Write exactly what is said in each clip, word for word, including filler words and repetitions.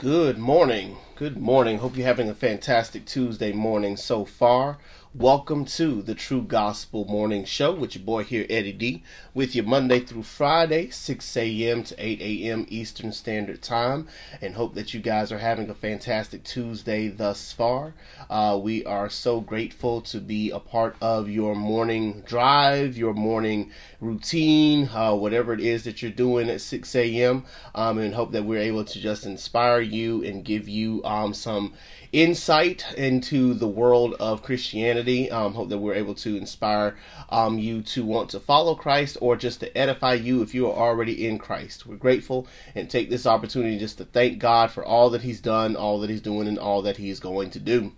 Good morning. Good morning. Hope you're having a fantastic Tuesday morning so far. Welcome to the True Gospel Morning Show with your boy here, Eddie D, with you Monday through Friday, six a.m. to eight a.m. Eastern Standard Time, and hope that you guys are having a fantastic Tuesday thus far. Uh, we are so grateful to be a part of your morning drive, your morning routine, uh, whatever it is that you're doing at six a.m., um, and hope that we're able to just inspire you and give you um, some insight into the world of Christianity. Um, hope that we're able to inspire um, you to want to follow Christ, or just to edify you if you are already in Christ. We're grateful and take this opportunity just to thank God for all that He's done, all that He's doing, and all that He's going to do.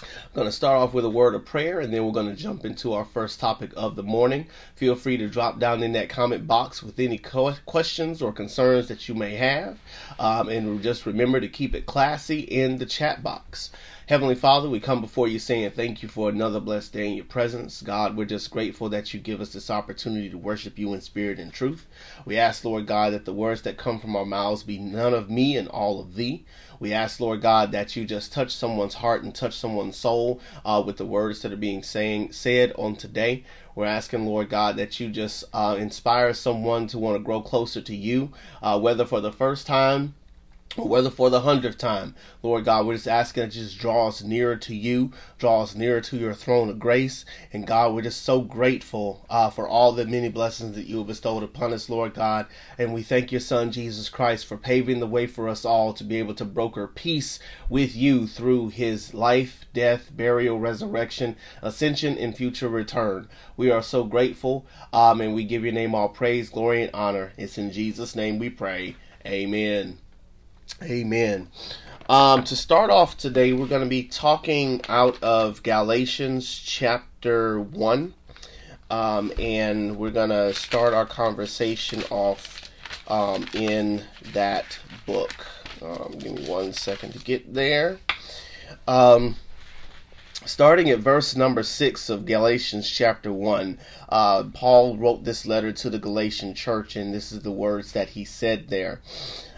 I'm going to start off with a word of prayer, and then we're going to jump into our first topic of the morning. Feel free to drop down in that comment box with any questions or concerns that you may have. Um, and just remember to keep it classy in the chat box. Heavenly Father, we come before you saying thank you for another blessed day in your presence. God, we're just grateful that you give us this opportunity to worship you in spirit and truth. We ask, Lord God, that the words that come from our mouths be none of me and all of thee. We ask, Lord God, that you just touch someone's heart and touch someone's soul uh, with the words that are being saying, said on today. We're asking, Lord God, that you just uh, inspire someone to want to grow closer to you, uh, whether for the first time, whether for the hundredth time. Lord God, we're just asking that you just draw us nearer to you, draw us nearer to your throne of grace. And God, we're just so grateful uh, for all the many blessings that you have bestowed upon us, Lord God. And we thank your Son, Jesus Christ, for paving the way for us all to be able to broker peace with you through his life, death, burial, resurrection, ascension, and future return. We are so grateful, um, and we give your name all praise, glory, and honor. It's in Jesus' name we pray. Amen. Amen. Um, to start off today, we're going to be talking out of Galatians chapter one. Um, and we're going to start our conversation off um, in that book. Um, give me one second to get there. Um, starting at verse number six of Galatians chapter one, uh, Paul wrote this letter to the Galatian church, and this is the words that he said there.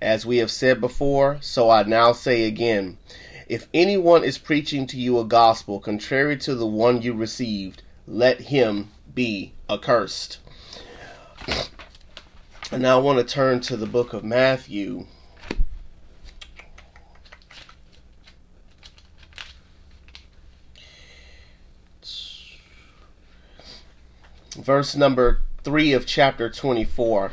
As we have said before, so I now say again, if anyone is preaching to you a gospel contrary to the one you received, let him be accursed. And now I want to turn to the book of Matthew. Verse number three of chapter twenty-four.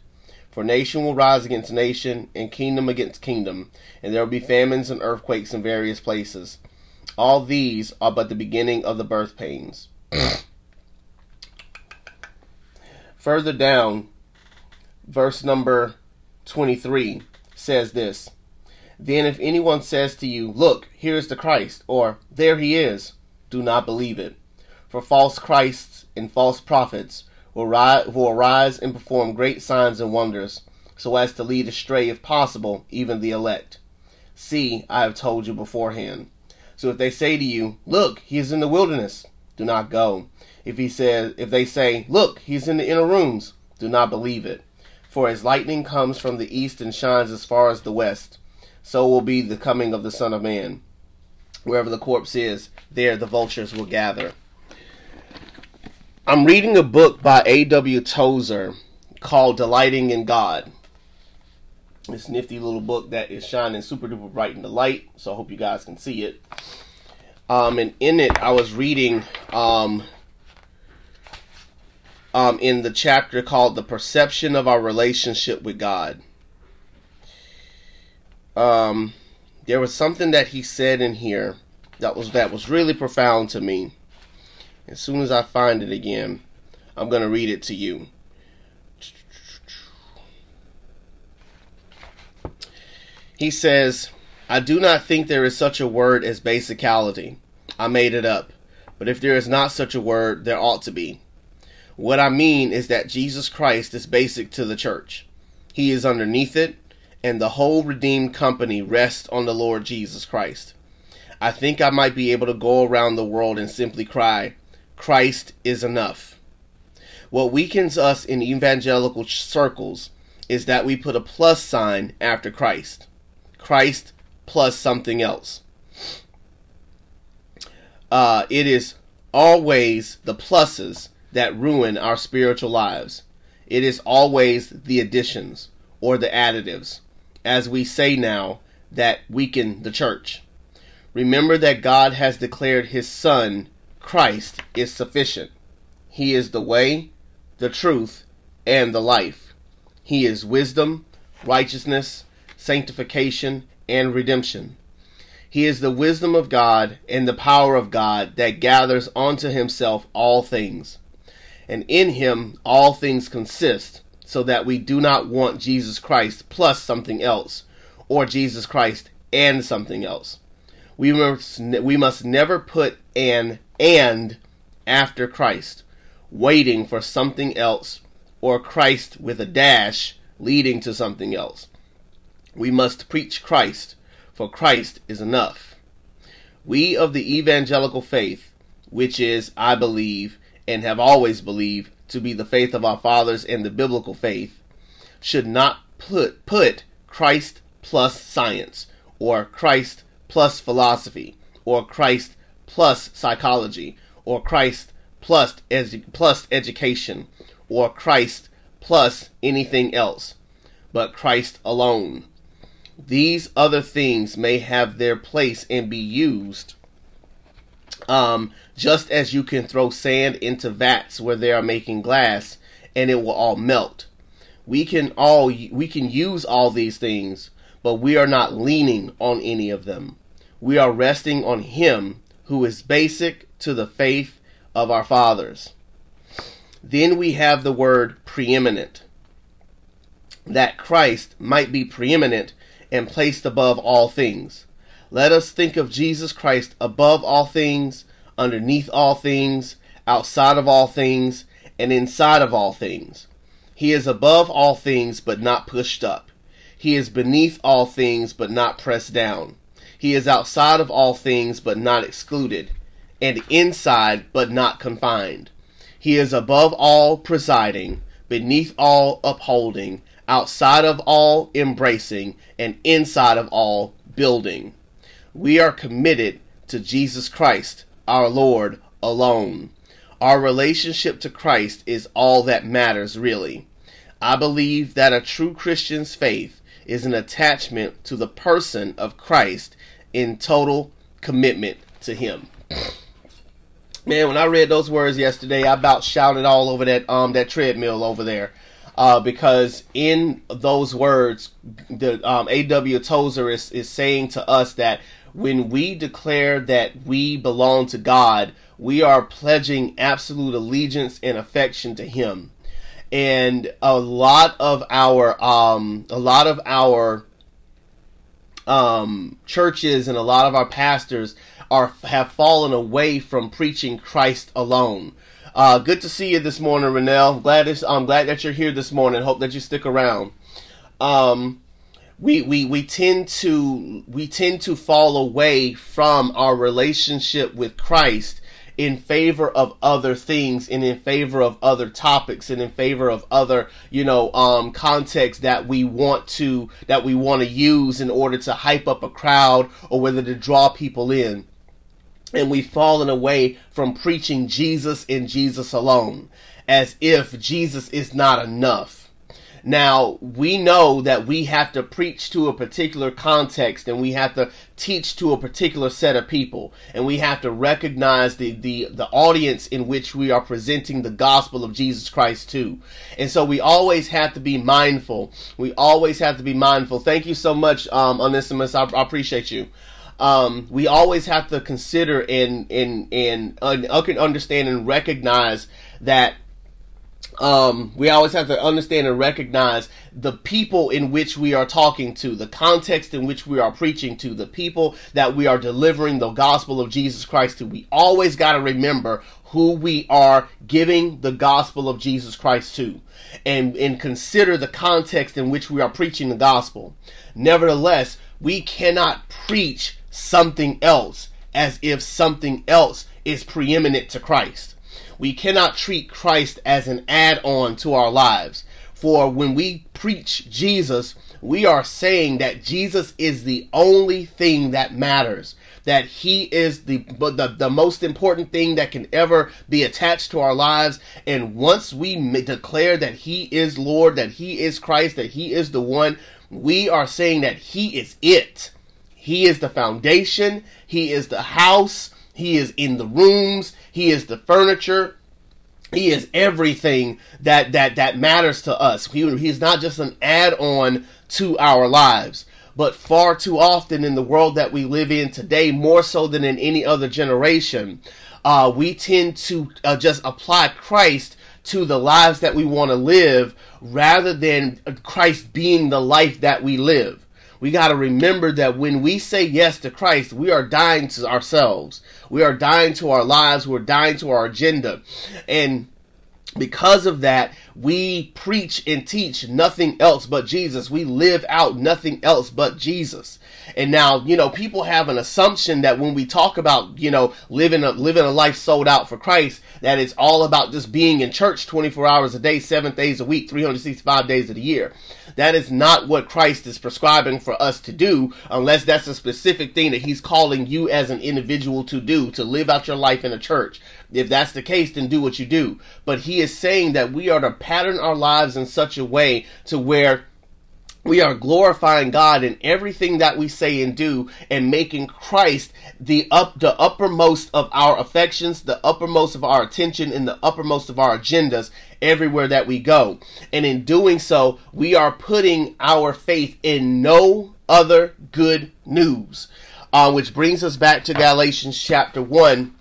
For nation will rise against nation, and kingdom against kingdom, and there will be famines and earthquakes in various places. All these are but the beginning of the birth pains. Further down, verse number twenty-three says this. Then if anyone says to you, look, here is the Christ, or there he is, do not believe it. For false Christs and false prophets Will rise, will arise and perform great signs and wonders, so as to lead astray, if possible, even the elect. See, I have told you beforehand. So if they say to you, look, he is in the wilderness, do not go. If he says, if they say, look, he is in the inner rooms, do not believe it. For as lightning comes from the east and shines as far as the west, so will be the coming of the Son of Man. Wherever the corpse is, there the vultures will gather. I'm reading a book by A W Tozer called Delighting in God. This nifty little book that is shining super duper bright in the light, so I hope you guys can see it. Um, and in it, I was reading um, um, in the chapter called The Perception of Our Relationship with God. Um, there was something that he said in here that was that was really profound to me. As soon as I find it again, I'm going to read it to you. He says, I do not think there is such a word as basicality. I made it up. But if there is not such a word, there ought to be. What I mean is that Jesus Christ is basic to the church. He is underneath it, and the whole redeemed company rests on the Lord Jesus Christ. I think I might be able to go around the world and simply cry, Christ is enough. What weakens us in evangelical circles is that we put a plus sign after Christ. Christ plus something else. Uh, it is always the pluses that ruin our spiritual lives. It is always the additions or the additives, as we say now, that weaken the church. Remember that God has declared his Son, Christ, is sufficient. He is the way, the truth, and the life. He is wisdom, righteousness, sanctification, and redemption. He is the wisdom of God and the power of God that gathers onto himself all things. And in him all things consist, so that we do not want Jesus Christ plus something else, or Jesus Christ and something else. We must, we must never put an and after Christ, waiting for something else, or Christ with a dash leading to something else. We must preach Christ, for Christ is enough. We of the evangelical faith, which is, I believe, and have always believed, to be the faith of our fathers and the biblical faith, should not put, put Christ plus science, or Christ plus philosophy, or Christ plus psychology, or Christ plus, edu- plus education, or Christ plus anything else, but Christ alone. These other things may have their place and be used, um, just as you can throw sand into vats where they are making glass, and it will all melt. We can all we can use all these things, but we are not leaning on any of them. We are resting on Him who is basic to the faith of our fathers. Then we have the word preeminent, that Christ might be preeminent and placed above all things. Let us think of Jesus Christ above all things, underneath all things, outside of all things, and inside of all things. He is above all things, but not pushed up. He is beneath all things, but not pressed down. He is outside of all things, but not excluded, and inside, but not confined. He is above all, presiding, beneath all, upholding, outside of all, embracing, and inside of all, building. We are committed to Jesus Christ, our Lord, alone. Our relationship to Christ is all that matters, really. I believe that a true Christian's faith is an attachment to the person of Christ in total commitment to Him. Man, when I read those words yesterday, I about shouted all over that um that treadmill over there. Uh, because in those words, the um, A W Tozer is, is saying to us that when we declare that we belong to God, we are pledging absolute allegiance and affection to Him. And a lot of our um, a lot of our um, churches and a lot of our pastors are have fallen away from preaching Christ alone. Uh, good to see you this morning, Ranelle. Glad it's, I'm glad that you're here this morning. Hope that you stick around. Um, we we we tend to we tend to fall away from our relationship with Christ in favor of other things, and in favor of other topics, and in favor of other, you know, um, contexts that we want to that we want to use in order to hype up a crowd or whether to draw people in. And we've fallen away from preaching Jesus and Jesus alone, as if Jesus is not enough. Now, we know that we have to preach to a particular context, and we have to teach to a particular set of people, and we have to recognize the, the, the audience in which we are presenting the gospel of Jesus Christ to. And so we always have to be mindful. We always have to be mindful. Thank you so much, um, Onesimus. I, I appreciate you. Um, we always have to consider and, and, and uh, understand and recognize that Um, we always have to understand and recognize the people in which we are talking to, the context in which we are preaching to, the people that we are delivering the gospel of Jesus Christ to. We always got to remember who we are giving the gospel of Jesus Christ to, and, and consider the context in which we are preaching the gospel. Nevertheless, we cannot preach something else as if something else is preeminent to Christ. We cannot treat Christ as an add-on to our lives. For when we preach Jesus, we are saying that Jesus is the only thing that matters, that he is the, the, the most important thing that can ever be attached to our lives. And once we declare that he is Lord, that he is Christ, that he is the one, we are saying that he is it. He is the foundation. He is the house. He is in the rooms. He is the furniture. He is everything that that that matters to us. He, he's not just an add-on to our lives. But far too often in the world that we live in today, more so than in any other generation, uh, we tend to uh, just apply Christ to the lives that we want to live rather than Christ being the life that we live. We got to remember that when we say yes to Christ, we are dying to ourselves. We are dying to our lives. We're dying to our agenda. And because of that, we preach and teach nothing else but Jesus. We live out nothing else but Jesus. And now, you know, people have an assumption that when we talk about, you know, living a, living a life sold out for Christ, that it's all about just being in church twenty-four hours a day, seven days a week, three hundred sixty-five days of the year. That is not what Christ is prescribing for us to do, unless that's a specific thing that he's calling you as an individual to do, to live out your life in a church. If that's the case, then do what you do. But he is saying that we are to pattern our lives in such a way to where we are glorifying God in everything that we say and do, and making Christ the up, the uppermost of our affections, the uppermost of our attention, and the uppermost of our agendas everywhere that we go. And in doing so, we are putting our faith in no other good news, uh, which brings us back to Galatians chapter one.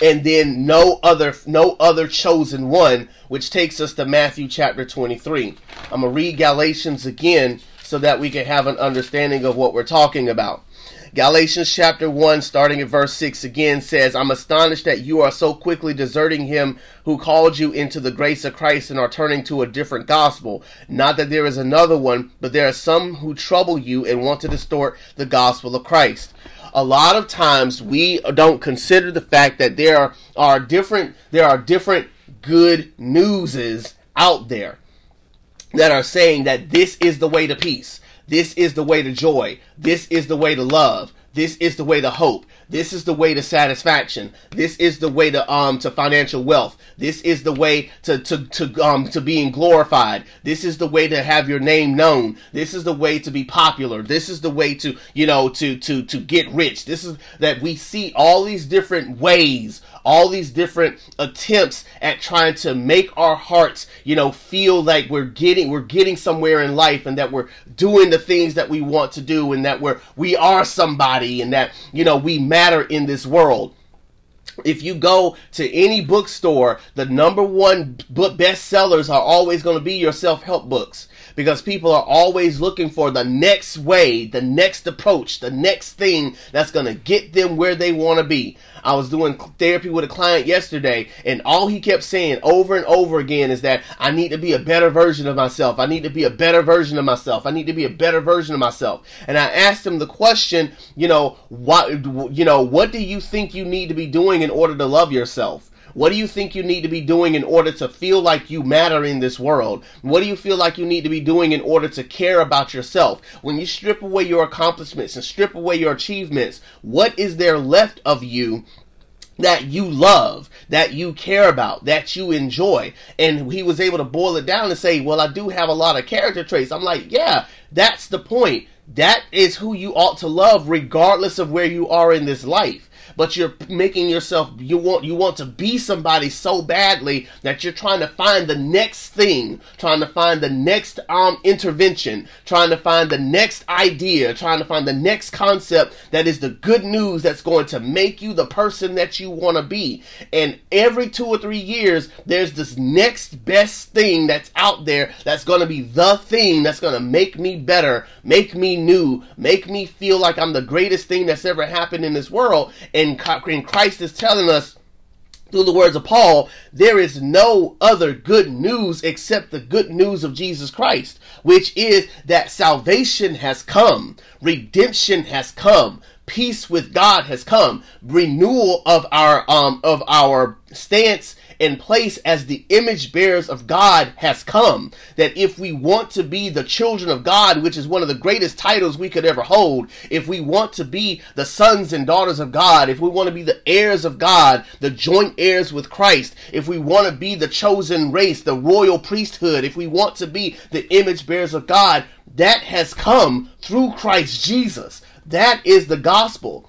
And then no other no other chosen one, which takes us to Matthew chapter twenty-three. I'm going to read Galatians again so that we can have an understanding of what we're talking about. Galatians chapter one, starting at verse six again, says, "I'm astonished that you are so quickly deserting him who called you into the grace of Christ and are turning to a different gospel. Not that there is another one, but there are some who trouble you and want to distort the gospel of Christ." A lot of times we don't consider the fact that there are different there are different good newses out there that are saying that this is the way to peace, this is the way to joy, this is the way to love, this is the way to hope, this is the way to satisfaction, this is the way to um to financial wealth, this is the way to to to um to being glorified, this is the way to have your name known, this is the way to be popular, this is the way to, you know, to to to get rich. This is that we see all these different ways, all these different attempts at trying to make our hearts, you know, feel like we're getting we're getting somewhere in life, and that we're doing the things that we want to do, and that we're we are somebody, and that, you know, we matter in this world. If you go to any bookstore, the number one book bestsellers are always going to be your self-help books, because people are always looking for the next way, the next approach, the next thing that's going to get them where they want to be. I was doing therapy with a client yesterday, and all he kept saying over and over again is that I need to be a better version of myself. I need to be a better version of myself. I need to be a better version of myself. And I asked him the question, you know, what, you know, what do you think you need to be doing in order to love yourself? What do you think you need to be doing in order to feel like you matter in this world? What do you feel like you need to be doing in order to care about yourself? When you strip away your accomplishments and strip away your achievements, what is there left of you that you love, that you care about, that you enjoy. And he was able to boil it down and say, well, I do have a lot of character traits. I'm like, yeah, that's the point. That is who you ought to love regardless of where you are in this life. But you're making yourself, you want you want to be somebody so badly that you're trying to find the next thing, trying to find the next um intervention, trying to find the next idea, trying to find the next concept that is the good news that's going to make you the person that you want to be. And every two or three years, there's this next best thing that's out there that's going to be the thing that's going to make me better, make me new, make me feel like I'm the greatest thing that's ever happened in this world. And Christ is telling us through the words of Paul, there is no other good news except the good news of Jesus Christ, which is that salvation has come, redemption has come, peace with God has come, renewal of our um of our stance and place as the image bearers of God has come. That if we want to be the children of God, which is one of the greatest titles we could ever hold, if we want to be the sons and daughters of God, if we want to be the heirs of God, the joint heirs with Christ, if we want to be the chosen race, the royal priesthood, if we want to be the image bearers of God, that has come through Christ Jesus. That is the gospel.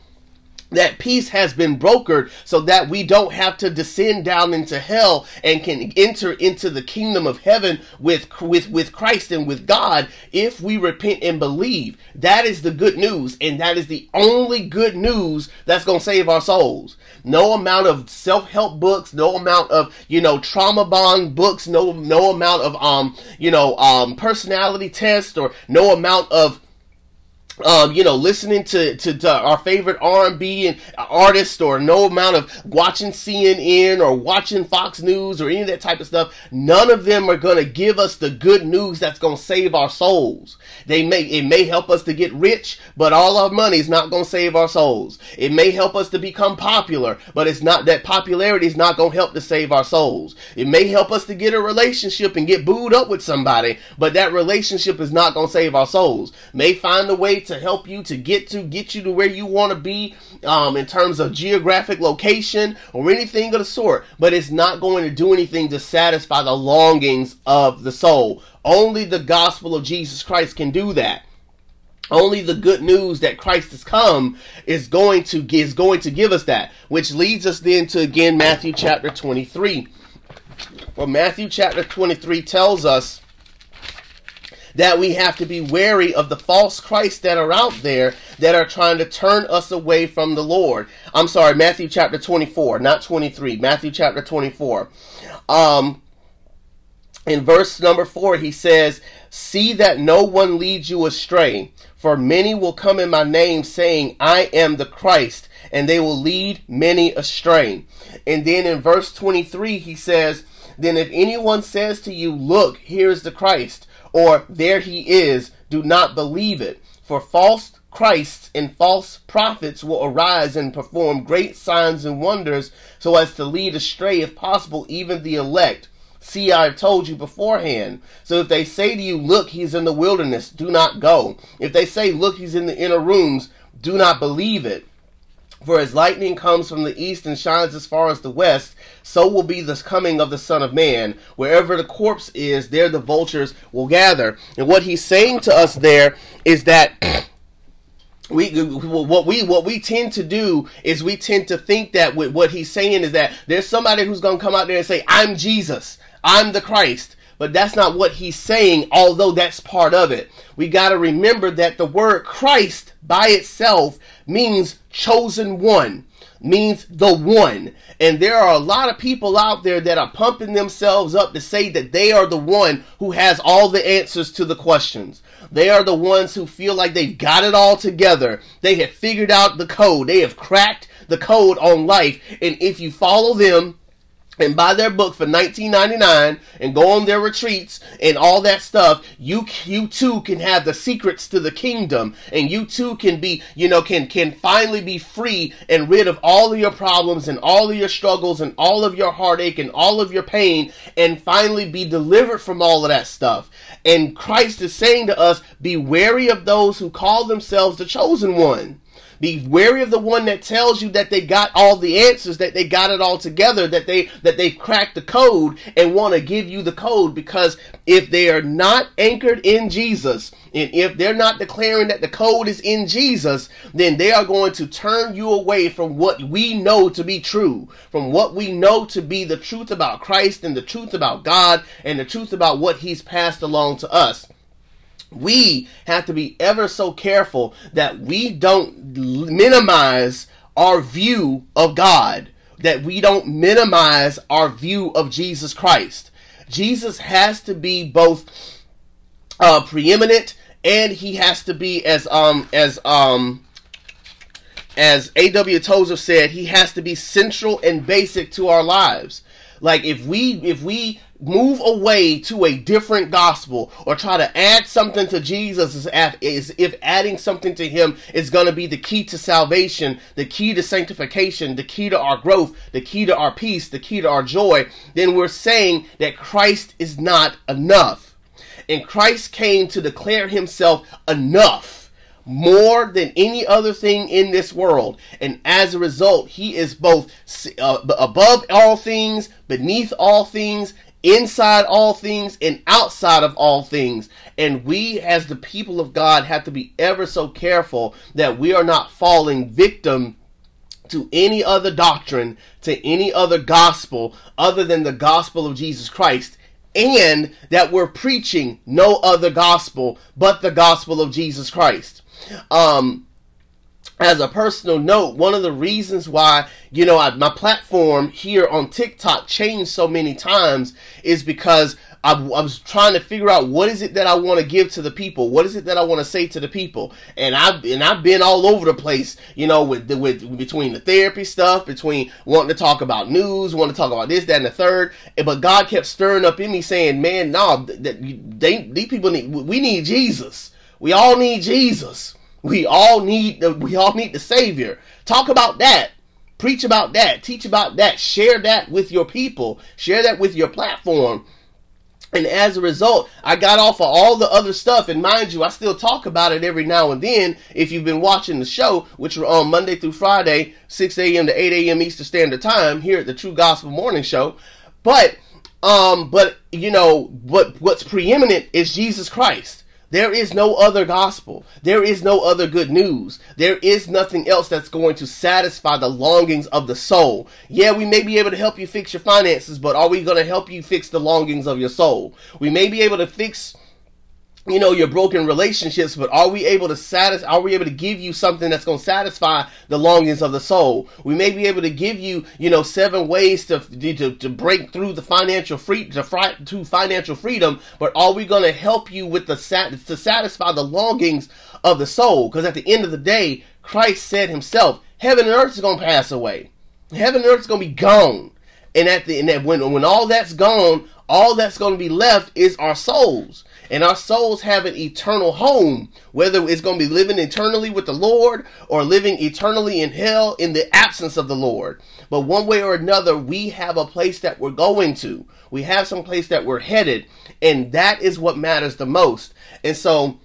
That peace has been brokered so that we don't have to descend down into hell and can enter into the kingdom of heaven with, with, with Christ and with God if we repent and believe. That is the good news, and that is the only good news that's going to save our souls. No amount of self-help books, no amount of, you know, trauma bond books, no, no amount of, um, you know, um, personality tests, or no amount of Um, you know, listening to, to, to our favorite R and B and artists, or no amount of watching C N N or watching Fox News or any of that type of stuff. None of them are going to give us the good news that's going to save our souls. They may, it may help us to get rich, but all our money is not going to save our souls. It may help us to become popular, but it's not, that popularity is not going to help to save our souls. It may help us to get a relationship and get booed up with somebody, but that relationship is not going to save our souls. May find a way to to help you to get to get you to where you want to be um, in terms of geographic location or anything of the sort, but it's not going to do anything to satisfy the longings of the soul. Only the gospel of Jesus Christ can do that. Only the good news that Christ has come is going to is going to give us that, which leads us then to, again, Matthew chapter twenty-three. Well, Matthew chapter twenty-three tells us that we have to be wary of the false Christs that are out there that are trying to turn us away from the Lord. I'm sorry, Matthew chapter twenty-four, not twenty-three. Matthew chapter twenty-four. Um, in verse number four, he says, "See that no one leads you astray, for many will come in my name, saying, I am the Christ, and they will lead many astray." And then in verse twenty-three, he says, "Then if anyone says to you, Look, here is the Christ, or there he is, do not believe it. For false Christs and false prophets will arise and perform great signs and wonders, so as to lead astray, if possible, even the elect. See, I have told you beforehand. So if they say to you, Look, he's in the wilderness, do not go. If they say, Look, he's in the inner rooms, do not believe it. For as lightning comes from the east and shines as far as the west, so will be the coming of the Son of Man. Wherever the corpse is, there the vultures will gather." And what he's saying to us there is that we what we what we tend to do is we tend to think that with what he's saying is that there's somebody who's going to come out there and say, "I'm Jesus, I'm the Christ." But that's not what he's saying, although that's part of it. We got to remember that the word Christ by itself means chosen one, means the one. And there are a lot of people out there that are pumping themselves up to say that they are the one who has all the answers to the questions. They are the ones who feel like they've got it all together. They have figured out the code. They have cracked the code on life. And if you follow them and buy their book for nineteen ninety-nine dollars and go on their retreats and all that stuff, you you too can have the secrets to the kingdom, and you too can be, you know, can can finally be free and rid of all of your problems and all of your struggles and all of your heartache and all of your pain, and finally be delivered from all of that stuff. And Christ is saying to us, be wary of those who call themselves the chosen one. Be wary of the one that tells you that they got all the answers, that they got it all together, that they that they cracked the code and want to give you the code. Because if they are not anchored in Jesus, and if they're not declaring that the code is in Jesus, then they are going to turn you away from what we know to be true, from what we know to be the truth about Christ and the truth about God and the truth about what he's passed along to us. We have to be ever so careful that we don't minimize our view of God, that we don't minimize our view of Jesus Christ. Jesus has to be both uh, preeminent, and he has to be, as um as um as A W Tozer said, he has to be central and basic to our lives. Like if we if we move away to a different gospel or try to add something to Jesus as if adding something to him is going to be the key to salvation, the key to sanctification, the key to our growth, the key to our peace, the key to our joy, then we're saying that Christ is not enough. And Christ came to declare himself enough, more than any other thing in this world. And as a result, he is both uh, above all things, beneath all things, inside all things, and outside of all things. And we as the people of God have to be ever so careful that we are not falling victim to any other doctrine, to any other gospel other than the gospel of Jesus Christ, and that we're preaching no other gospel but the gospel of Jesus Christ. Um, as a personal note, one of the reasons why, you know, I, my platform here on TikTok changed so many times is because I, I was trying to figure out what is it that I want to give to the people, what is it that I want to say to the people, and I've and I've been all over the place, you know, with the, with between the therapy stuff, between wanting to talk about news, wanting to talk about this, that, and the third, but God kept stirring up in me, saying, "Man, no, they, they, these people need, we need Jesus. We all need Jesus. We all need the, we all need the Savior. Talk about that. Preach about that. Teach about that. Share that with your people. Share that with your platform." And as a result, I got off of all the other stuff. And mind you, I still talk about it every now and then. If you've been watching the show, which we're on Monday through Friday, six a.m. to eight a.m. Eastern Standard Time here at the True Gospel Morning Show. But, um, but you know, what what's preeminent is Jesus Christ. There is no other gospel. There is no other good news. There is nothing else that's going to satisfy the longings of the soul. Yeah, we may be able to help you fix your finances, but are we going to help you fix the longings of your soul? We may be able to fix, you know, your broken relationships, but are we able to satisfy, are we able to give you something that's going to satisfy the longings of the soul? We may be able to give you, you know, seven ways to to, to break through the financial free to, fri- to financial freedom, but are we going to help you with the sat- to satisfy the longings of the soul? Because at the end of the day, Christ said himself, heaven and earth is going to pass away. Heaven and earth is going to be gone. And at the and when when all that's gone, all that's going to be left is our souls. And our souls have an eternal home, whether it's going to be living eternally with the Lord or living eternally in hell in the absence of the Lord. But one way or another, we have a place that we're going to. We have some place that we're headed, and that is what matters the most. And so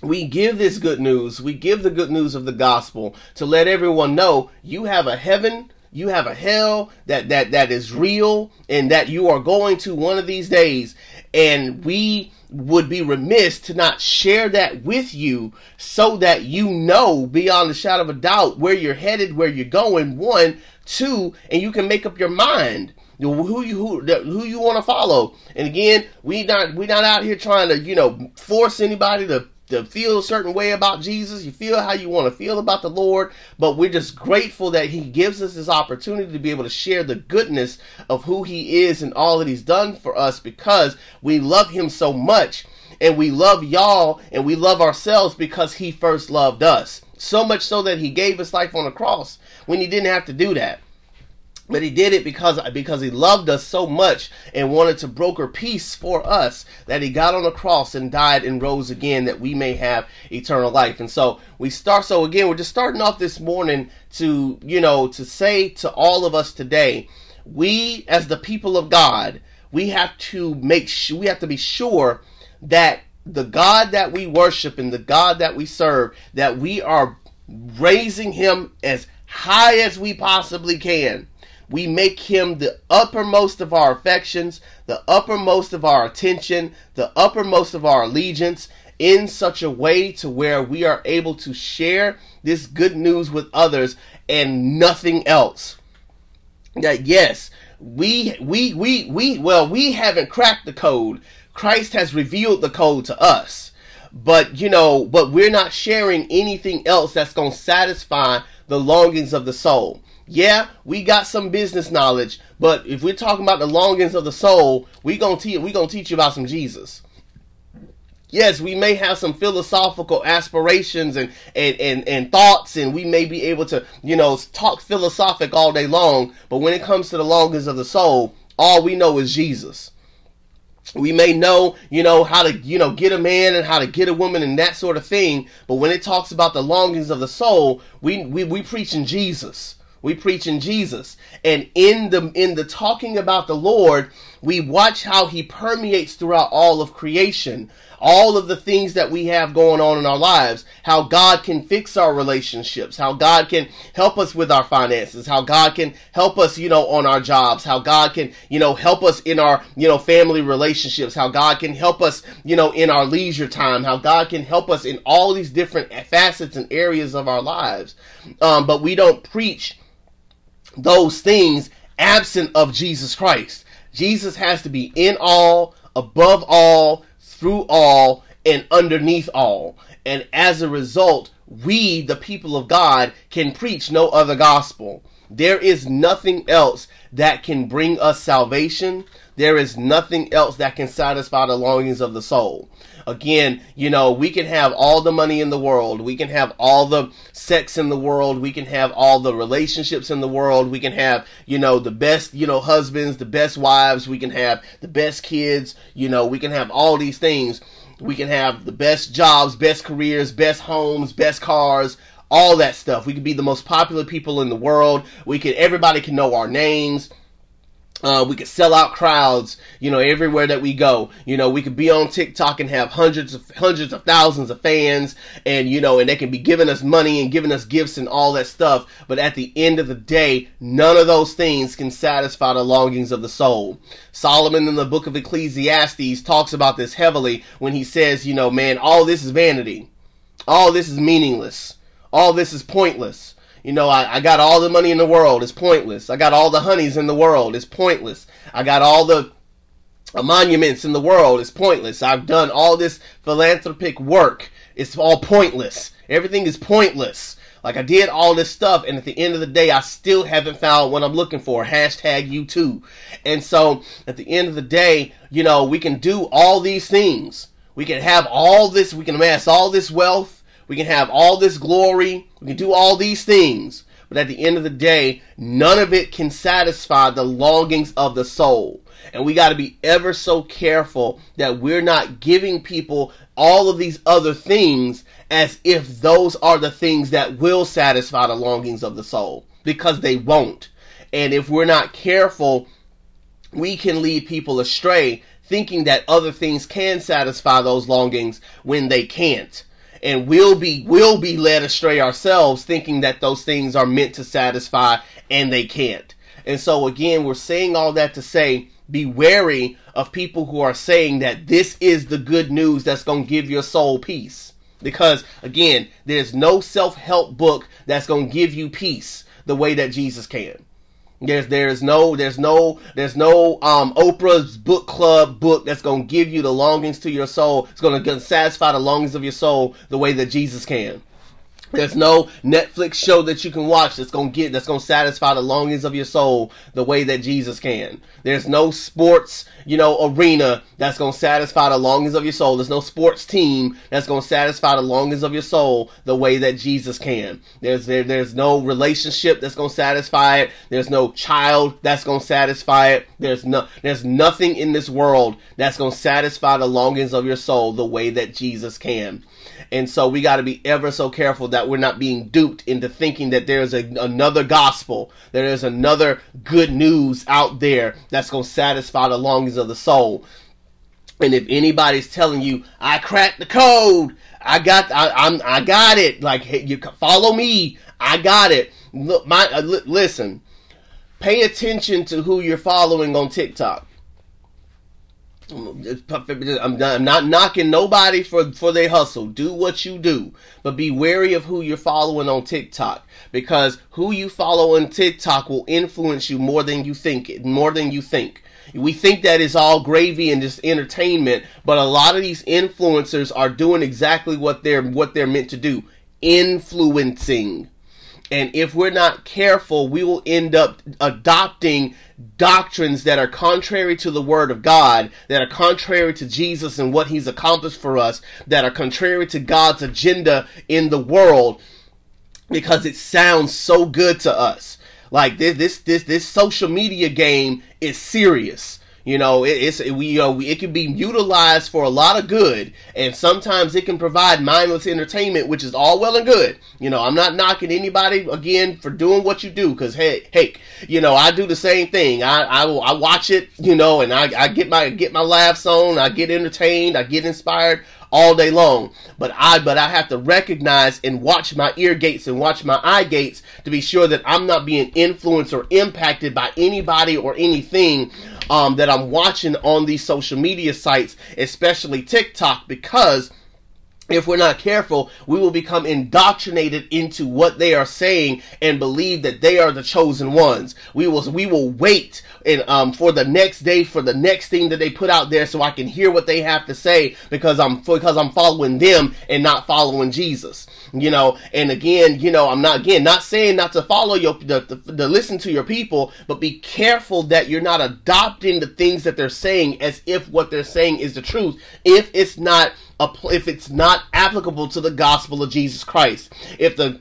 we give this good news. We give the good news of the gospel to let everyone know you have a heaven, you have a hell that, that, that is real, and that you are going to one of these days. And we would be remiss to not share that with you so that you know beyond a shadow of a doubt where you're headed, where you're going, one, two, and you can make up your mind who you who, who you want to follow. And again, we not we're not out here trying to, you know, force anybody to to feel a certain way about Jesus. You feel how you want to feel about the Lord, but we're just grateful that he gives us this opportunity to be able to share the goodness of who he is and all that he's done for us, because we love him so much, and we love y'all, and we love ourselves because he first loved us, so much so that he gave his life on the cross when he didn't have to do that. But he did it because, because he loved us so much and wanted to broker peace for us that he got on the cross and died and rose again that we may have eternal life. And so we start, so again, we're just starting off this morning to, you know, to say to all of us today, we as the people of God, we have to make sure, we have to be sure that the God that we worship and the God that we serve, that we are raising him as high as we possibly can. We make him the uppermost of our affections, the uppermost of our attention, the uppermost of our allegiance, in such a way to where we are able to share this good news with others and nothing else. That yes, we we we we well, we haven't cracked the code. Christ has revealed the code to us. But you know, but we're not sharing anything else that's going to satisfy the longings of the soul. Yeah, we got some business knowledge, but if we're talking about the longings of the soul, we're going to te- we going to teach you about some Jesus. Yes, we may have some philosophical aspirations and, and, and, and thoughts, and we may be able to, you know, talk philosophic all day long, but when it comes to the longings of the soul, all we know is Jesus. We may know, you know, how to, you know, get a man and how to get a woman and that sort of thing, but when it talks about the longings of the soul, we we, we preaching Jesus. We preaching Jesus. And in the in the talking about the Lord, we watch how he permeates throughout all of creation, all of the things that we have going on in our lives, how God can fix our relationships, how God can help us with our finances, how God can help us, you know, on our jobs, how God can, you know, help us in our, you know, family relationships, how God can help us, you know, in our leisure time, how God can help us in all these different facets and areas of our lives. Um, but we don't preach those things absent of Jesus Christ. Jesus has to be in all, above all, through all, and underneath all. And as a result, we, the people of God, can preach no other gospel. There is nothing else that can bring us salvation. There is nothing else that can satisfy the longings of the soul. Again, you know, we can have all the money in the world. We can have all the sex in the world. We can have all the relationships in the world. We can have, you know, the best, you know, husbands, the best wives. We can have the best kids. You know, we can have all these things. We can have the best jobs, best careers, best homes, best cars, all that stuff. We can be the most popular people in the world. We can, everybody can know our names. Uh, we could sell out crowds, you know, everywhere that we go. You know, we could be on TikTok and have hundreds of hundreds of thousands of fans, and you know, and they can be giving us money and giving us gifts and all that stuff. But at the end of the day, none of those things can satisfy the longings of the soul. Solomon in the book of Ecclesiastes talks about this heavily when he says, you know, man, all this is vanity, all this is meaningless, all this is pointless. You know, I, I got all the money in the world. It's pointless. I got all the honeys in the world. It's pointless. I got all the monuments in the world. It's pointless. I've done all this philanthropic work. It's all pointless. Everything is pointless. Like, I did all this stuff, and at the end of the day, I still haven't found what I'm looking for. Hashtag U two. And so, at the end of the day, you know, we can do all these things. We can have all this. We can amass all this wealth. We can have all this glory. We can do all these things. But at the end of the day, none of it can satisfy the longings of the soul. And we got to be ever so careful that we're not giving people all of these other things as if those are the things that will satisfy the longings of the soul, because they won't. And if we're not careful, we can lead people astray, thinking that other things can satisfy those longings when they can't. And we'll be, we'll be led astray ourselves, thinking that those things are meant to satisfy, and they can't. And so again, we're saying all that to say, be wary of people who are saying that this is the good news that's going to give your soul peace. Because again, there's no self-help book that's going to give you peace the way that Jesus can. There's, there's no, there's no, there's no, um, Oprah's book club book that's going to give you the longings to your soul. It's going to satisfy the longings of your soul the way that Jesus can. There's no Netflix show that you can watch that's going to get, that's going to satisfy the longings of your soul the way that Jesus can. There's no sports, you know, arena that's going to satisfy the longings of your soul. There's no sports team that's going to satisfy the longings of your soul the way that Jesus can. There's, there, there's no relationship that's going to satisfy it. There's no child that's going to satisfy it. There's no, there's nothing in this world that's going to satisfy the longings of your soul the way that Jesus can. And so we got to be ever so careful that we're not being duped into thinking that there's a, another gospel, that there's another good news out there that's going to satisfy the longings of the soul. And if anybody's telling you, I cracked the code, I got, I, I'm, I got it. Like, hey, you follow me. I got it. Look, my, uh, l- listen, pay attention to who you're following on TikTok. I'm not, I'm not knocking nobody for, for their hustle. Do what you do, but be wary of who you're following on TikTok, because who you follow on TikTok will influence you more than you think it, more than you think. We think that is all gravy and just entertainment, but a lot of these influencers are doing exactly what they're, what they're meant to do. Influencing. And if we're not careful, we will end up adopting doctrines that are contrary to the Word of God, that are contrary to Jesus and what He's accomplished for us, that are contrary to God's agenda in the world, because it sounds so good to us. Like this, this, this, this social media game is serious. You know, it, it's it, we uh, it can be utilized for a lot of good, and sometimes it can provide mindless entertainment, which is all well and good. You know, I'm not knocking anybody again for doing what you do, because hey, hey, you know, I do the same thing. I I, I watch it, you know, and I, I get my get my laughs on. I get entertained. I get inspired all day long. But I but I have to recognize and watch my ear gates and watch my eye gates to be sure that I'm not being influenced or impacted by anybody or anything Um, that I'm watching on these social media sites, especially TikTok, because if we're not careful, we will become indoctrinated into what they are saying and believe that they are the chosen ones. We will we will wait and um, for the next day, for the next thing that they put out there, so I can hear what they have to say, because I'm because I'm following them and not following Jesus. You know, and again, you know, I'm not again not saying not to follow your the, the, the listen to your people, but be careful that you're not adopting the things that they're saying as if what they're saying is the truth. If it's not if it's not applicable to the gospel of Jesus Christ, if the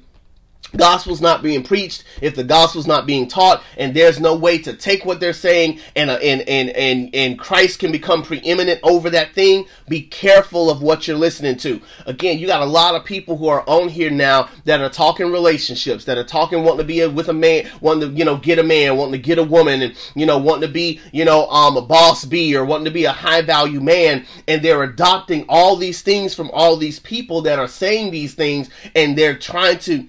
gospel's not being preached, if the gospel's not being taught, and there's no way to take what they're saying and, uh, and, and, and, and Christ can become preeminent over that thing, be careful of what you're listening to. Again, you got a lot of people who are on here now that are talking relationships, that are talking wanting to be with a man, wanting to, you know, get a man, wanting to get a woman, and, you know, wanting to be, you know, um, a boss bee, or wanting to be a high value man. And they're adopting all these things from all these people that are saying these things, and they're trying to,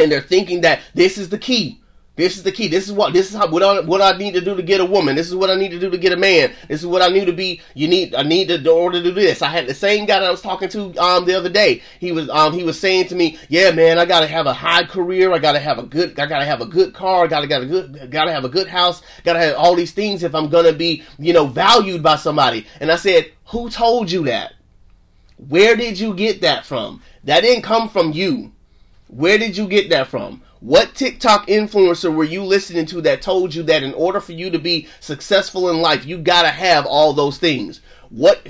and they're thinking that this is the key. This is the key. This is what. This is how. What I, what I need to do to get a woman. This is what I need to do to get a man. This is what I need to be. You need. I need to in order to do this. I had the same guy that I was talking to um the other day. He was um he was saying to me, yeah man, I gotta have a high career. I gotta have a good. I gotta have a good car. I gotta got a good. Gotta have a good house. Gotta have all these things if I'm gonna be, you know, valued by somebody. And I said, who told you that? Where did you get that from? That didn't come from you. Where did you get that from? What TikTok influencer were you listening to that told you that in order for you to be successful in life, you gotta have all those things? What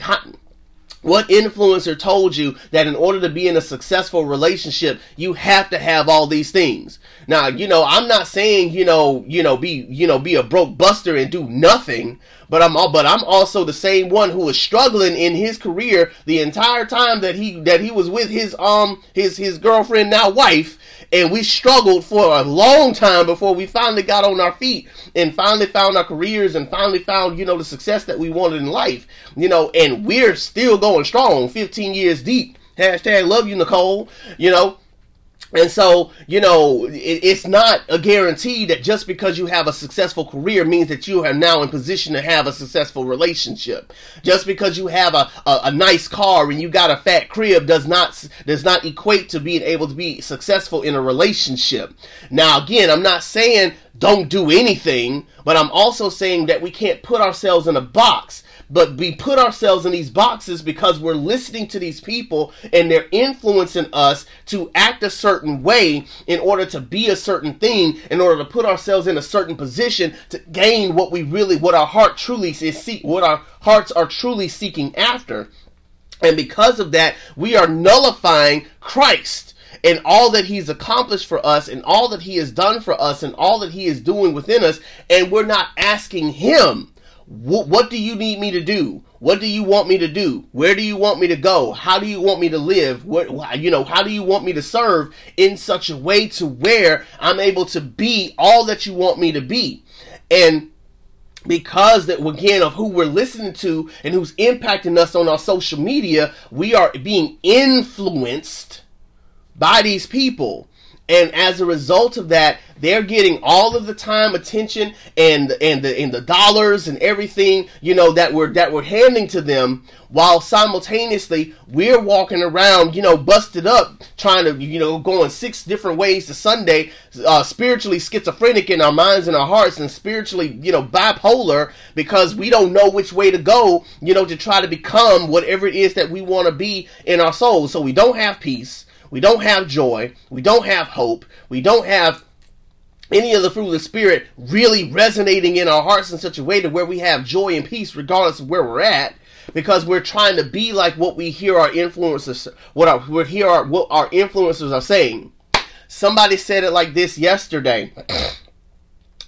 what influencer told you that in order to be in a successful relationship, you have to have all these things? Now, you know, I'm not saying, you know, you know, be, you know, be a broke buster and do nothing. But I'm but I'm also the same one who was struggling in his career the entire time that he that he was with his um his his girlfriend, now wife, and we struggled for a long time before we finally got on our feet and finally found our careers and finally found, you know, the success that we wanted in life. You know, and we're still going strong, fifteen years deep. Hashtag love you, Nicole. You know. And so, you know, it's not a guarantee that just because you have a successful career means that you are now in position to have a successful relationship. Just because you have a, a, a nice car and you got a fat crib does not does not equate to being able to be successful in a relationship. Now, again, I'm not saying don't do anything, but I'm also saying that we can't put ourselves in a box. But we put ourselves in these boxes because we're listening to these people and they're influencing us to act a certain way in order to be a certain thing, in order to put ourselves in a certain position to gain what we really, what our heart truly is, seek, what our hearts are truly seeking after. And because of that, we are nullifying Christ and all that He's accomplished for us and all that He has done for us and all that He is doing within us. And we're not asking Him, what do you need me to do? What do you want me to do? Where do you want me to go? How do you want me to live? What, you know, how do you want me to serve in such a way to where I'm able to be all that you want me to be? And because that, again, of who we're listening to and who's impacting us on our social media, we are being influenced by these people. And as a result of that, they're getting all of the time, attention, and and the and the dollars and everything, you know, that we're that we're handing to them, while simultaneously we're walking around, you know, busted up, trying to, you know, going six different ways to Sunday, uh, spiritually schizophrenic in our minds and our hearts, and spiritually, you know, bipolar, because we don't know which way to go, you know, to try to become whatever it is that we want to be in our souls. So we don't have peace. We don't have joy. We don't have hope. We don't have any of the fruit of the Spirit really resonating in our hearts in such a way to where we have joy and peace regardless of where we're at, because we're trying to be like what we hear our influencers, what our, we hear our, what our influencers are saying. Somebody said it like this yesterday.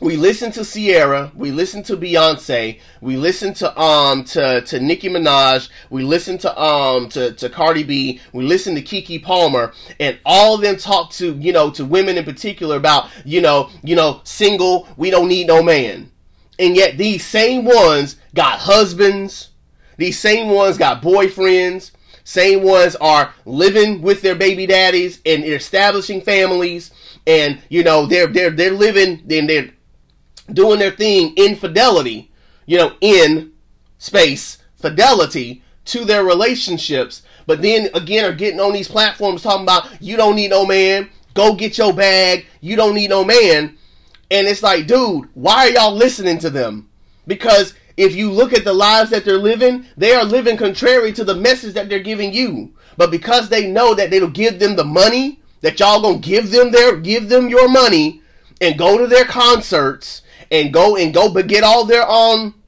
We listen to Ciara, we listen to Beyonce, we listen to um to, to Nicki Minaj, we listen to um to, to Cardi B, we listen to Keke Palmer, and all of them talk to, you know, to women in particular about, you know, you know, single, we don't need no man. And yet these same ones got husbands, these same ones got boyfriends, same ones are living with their baby daddies and establishing families, and you know, they're they're they're living and they're doing their thing in fidelity, you know, in space, fidelity to their relationships, but then again are getting on these platforms talking about, you don't need no man, go get your bag, you don't need no man. And it's like, dude, why are y'all listening to them? Because if you look at the lives that they're living, they are living contrary to the message that they're giving you. But because they know that they'll give them the money, that y'all gonna give them their, give them your money, and go to their concerts, and go and go, but get all their um,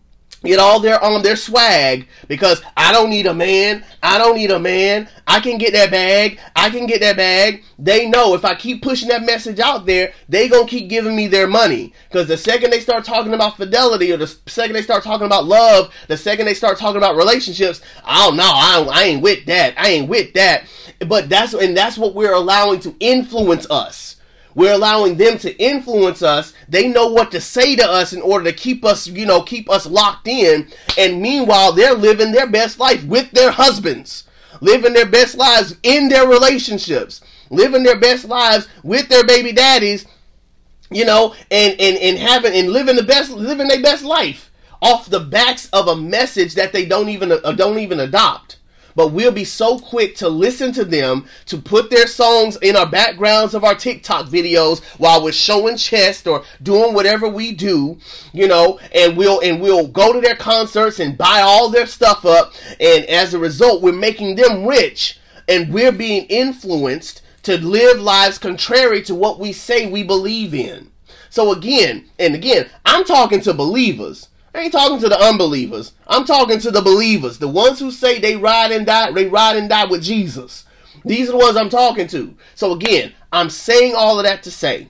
get all their um, their swag, because I don't need a man, I don't need a man, I can get that bag, I can get that bag. They know if I keep pushing that message out there, they gonna keep giving me their money. Because the second they start talking about fidelity, or the second they start talking about love, the second they start talking about relationships, oh no, I I ain't with that, I ain't with that. But that's and that's what we're allowing to influence us. We're allowing them to influence us. They know what to say to us in order to keep us, you know, keep us locked in. And meanwhile, they're living their best life with their husbands, living their best lives in their relationships, living their best lives with their baby daddies, you know, and, and, and having and living the best, living their best life off the backs of a message that they don't even uh, don't even adopt. But we'll be so quick to listen to them, to put their songs in our backgrounds of our TikTok videos while we're showing chest or doing whatever we do, you know, and we'll and we'll go to their concerts and buy all their stuff up. And as a result, we're making them rich, and we're being influenced to live lives contrary to what we say we believe in. So again, and again, I'm talking to believers. I ain't talking to the unbelievers. I'm talking to the believers, the ones who say they ride and die, they ride and die with Jesus. These are the ones I'm talking to. So again, I'm saying all of that to say,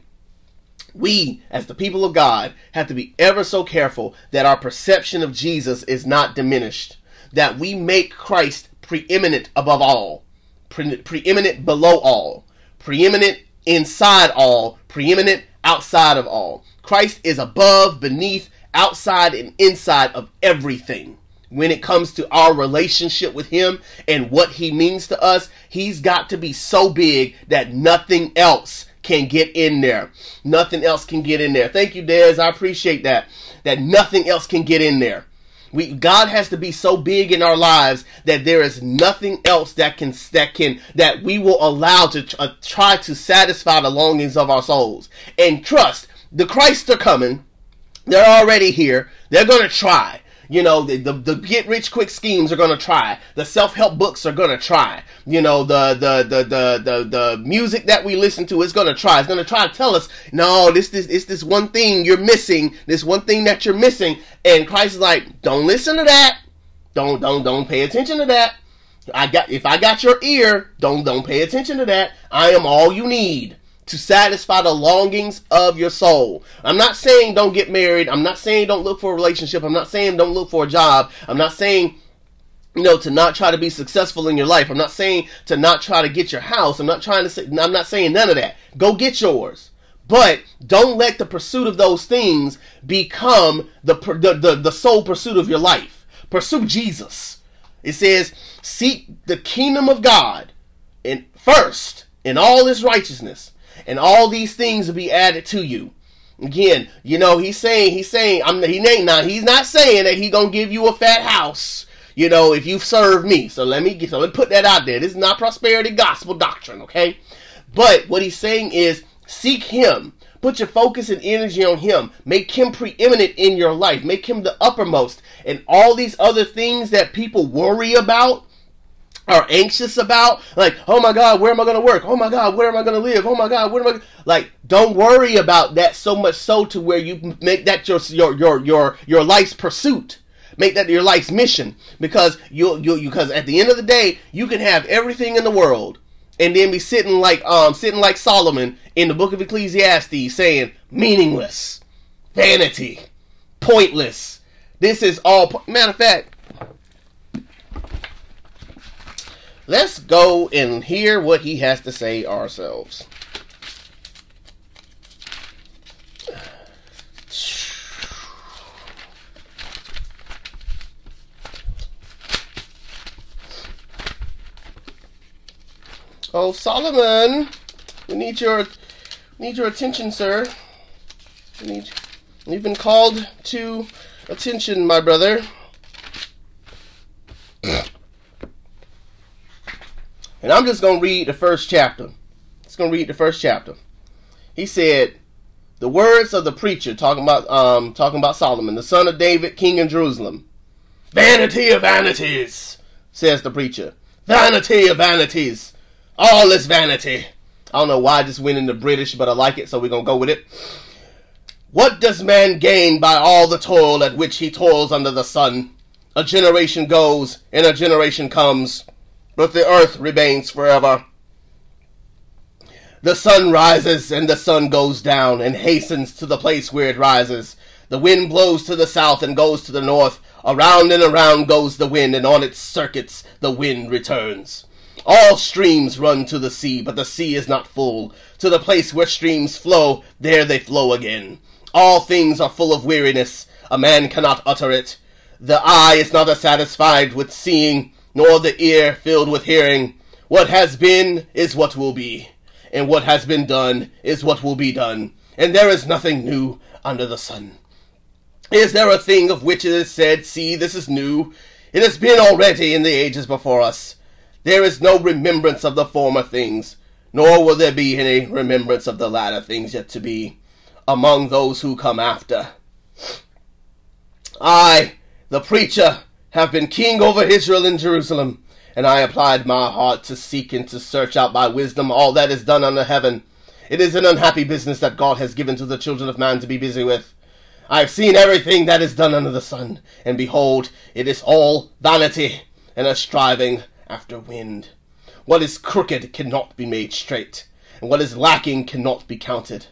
we, as the people of God, have to be ever so careful that our perception of Jesus is not diminished, that we make Christ preeminent above all, pre- preeminent below all, preeminent inside all, preeminent outside of all. Christ is above, beneath, outside and inside of everything. When it comes to our relationship with him and what he means to us, he's got to be so big that nothing else can get in there. Nothing else can get in there. Thank you, Des. I appreciate that. That nothing else can get in there. We, God has to be so big in our lives that there is nothing else that can that can that we will allow to uh, try to satisfy the longings of our souls. And trust, the Christ are coming. They're already here. They're going to try. You know, the, the the get rich quick schemes are going to try. The self-help books are going to try. You know, the the the the the, the music that we listen to is going to try. It's going to try to tell us, no, this this it's this one thing you're missing, this one thing that you're missing. And Christ is like, don't listen to that. Don't don't don't pay attention to that. I got if I got your ear, don't don't pay attention to that. I am all you need to satisfy the longings of your soul. I'm not saying don't get married. I'm not saying don't look for a relationship. I'm not saying don't look for a job. I'm not saying, you know, to not try to be successful in your life. I'm not saying to not try to get your house. I'm not trying to say, I'm not saying none of that. Go get yours. But don't let the pursuit of those things become the, the, the, the sole pursuit of your life. Pursue Jesus. It says, seek the kingdom of God and first in all his righteousness, and all these things will be added to you. Again, you know, he's saying, he's saying, I'm he ain't not, he's not saying that he gonna give you a fat house, you know, if you serve me. So let me get, so let me put that out there. This is not prosperity gospel doctrine, okay? But what he's saying is, seek him. Put your focus and energy on him. Make him preeminent in your life. Make him the uppermost. And all these other things that people worry about, are anxious about, like, oh my God, where am I going to work? Oh my God, where am I going to live? Oh my God, where am I going to... Like, don't worry about that so much so to where you make that your your your your, your life's pursuit. Make that your life's mission. Because you you because at the end of the day, you can have everything in the world and then be sitting like um sitting like Solomon in the book of Ecclesiastes saying, meaningless, vanity, pointless. This is all... Po- Matter of fact, let's go and hear what he has to say ourselves. Oh, Solomon, we need your we need your attention, sir. We need, you've been called to attention, my brother. And I'm just going to read the first chapter. Just going to read the first chapter. He said, the words of the preacher, talking about um, talking about Solomon, the son of David, king in Jerusalem. Vanity of vanities, says the preacher. Vanity of vanities. All is vanity. I don't know why I just went into British, but I like it, so we're going to go with it. What does man gain by all the toil at which he toils under the sun? A generation goes, and a generation comes. But the earth remains forever. The sun rises and the sun goes down and hastens to the place where it rises. The wind blows to the south and goes to the north. Around and around goes the wind, and on its circuits the wind returns. All streams run to the sea, but the sea is not full. To the place where streams flow, there they flow again. All things are full of weariness. A man cannot utter it. The eye is not satisfied with seeing, nor the ear filled with hearing. What has been is what will be, and what has been done is what will be done, and there is nothing new under the sun. Is there a thing of which it is said, see, this is new? It has been already in the ages before us. There is no remembrance of the former things, nor will there be any remembrance of the latter things yet to be among those who come after. I, the preacher, have been king over Israel and Jerusalem, and I applied my heart to seek and to search out by wisdom all that is done under heaven. It is an unhappy business that God has given to the children of man to be busy with. I have seen everything that is done under the sun, and behold, it is all vanity and a striving after wind. What is crooked cannot be made straight, and what is lacking cannot be counted.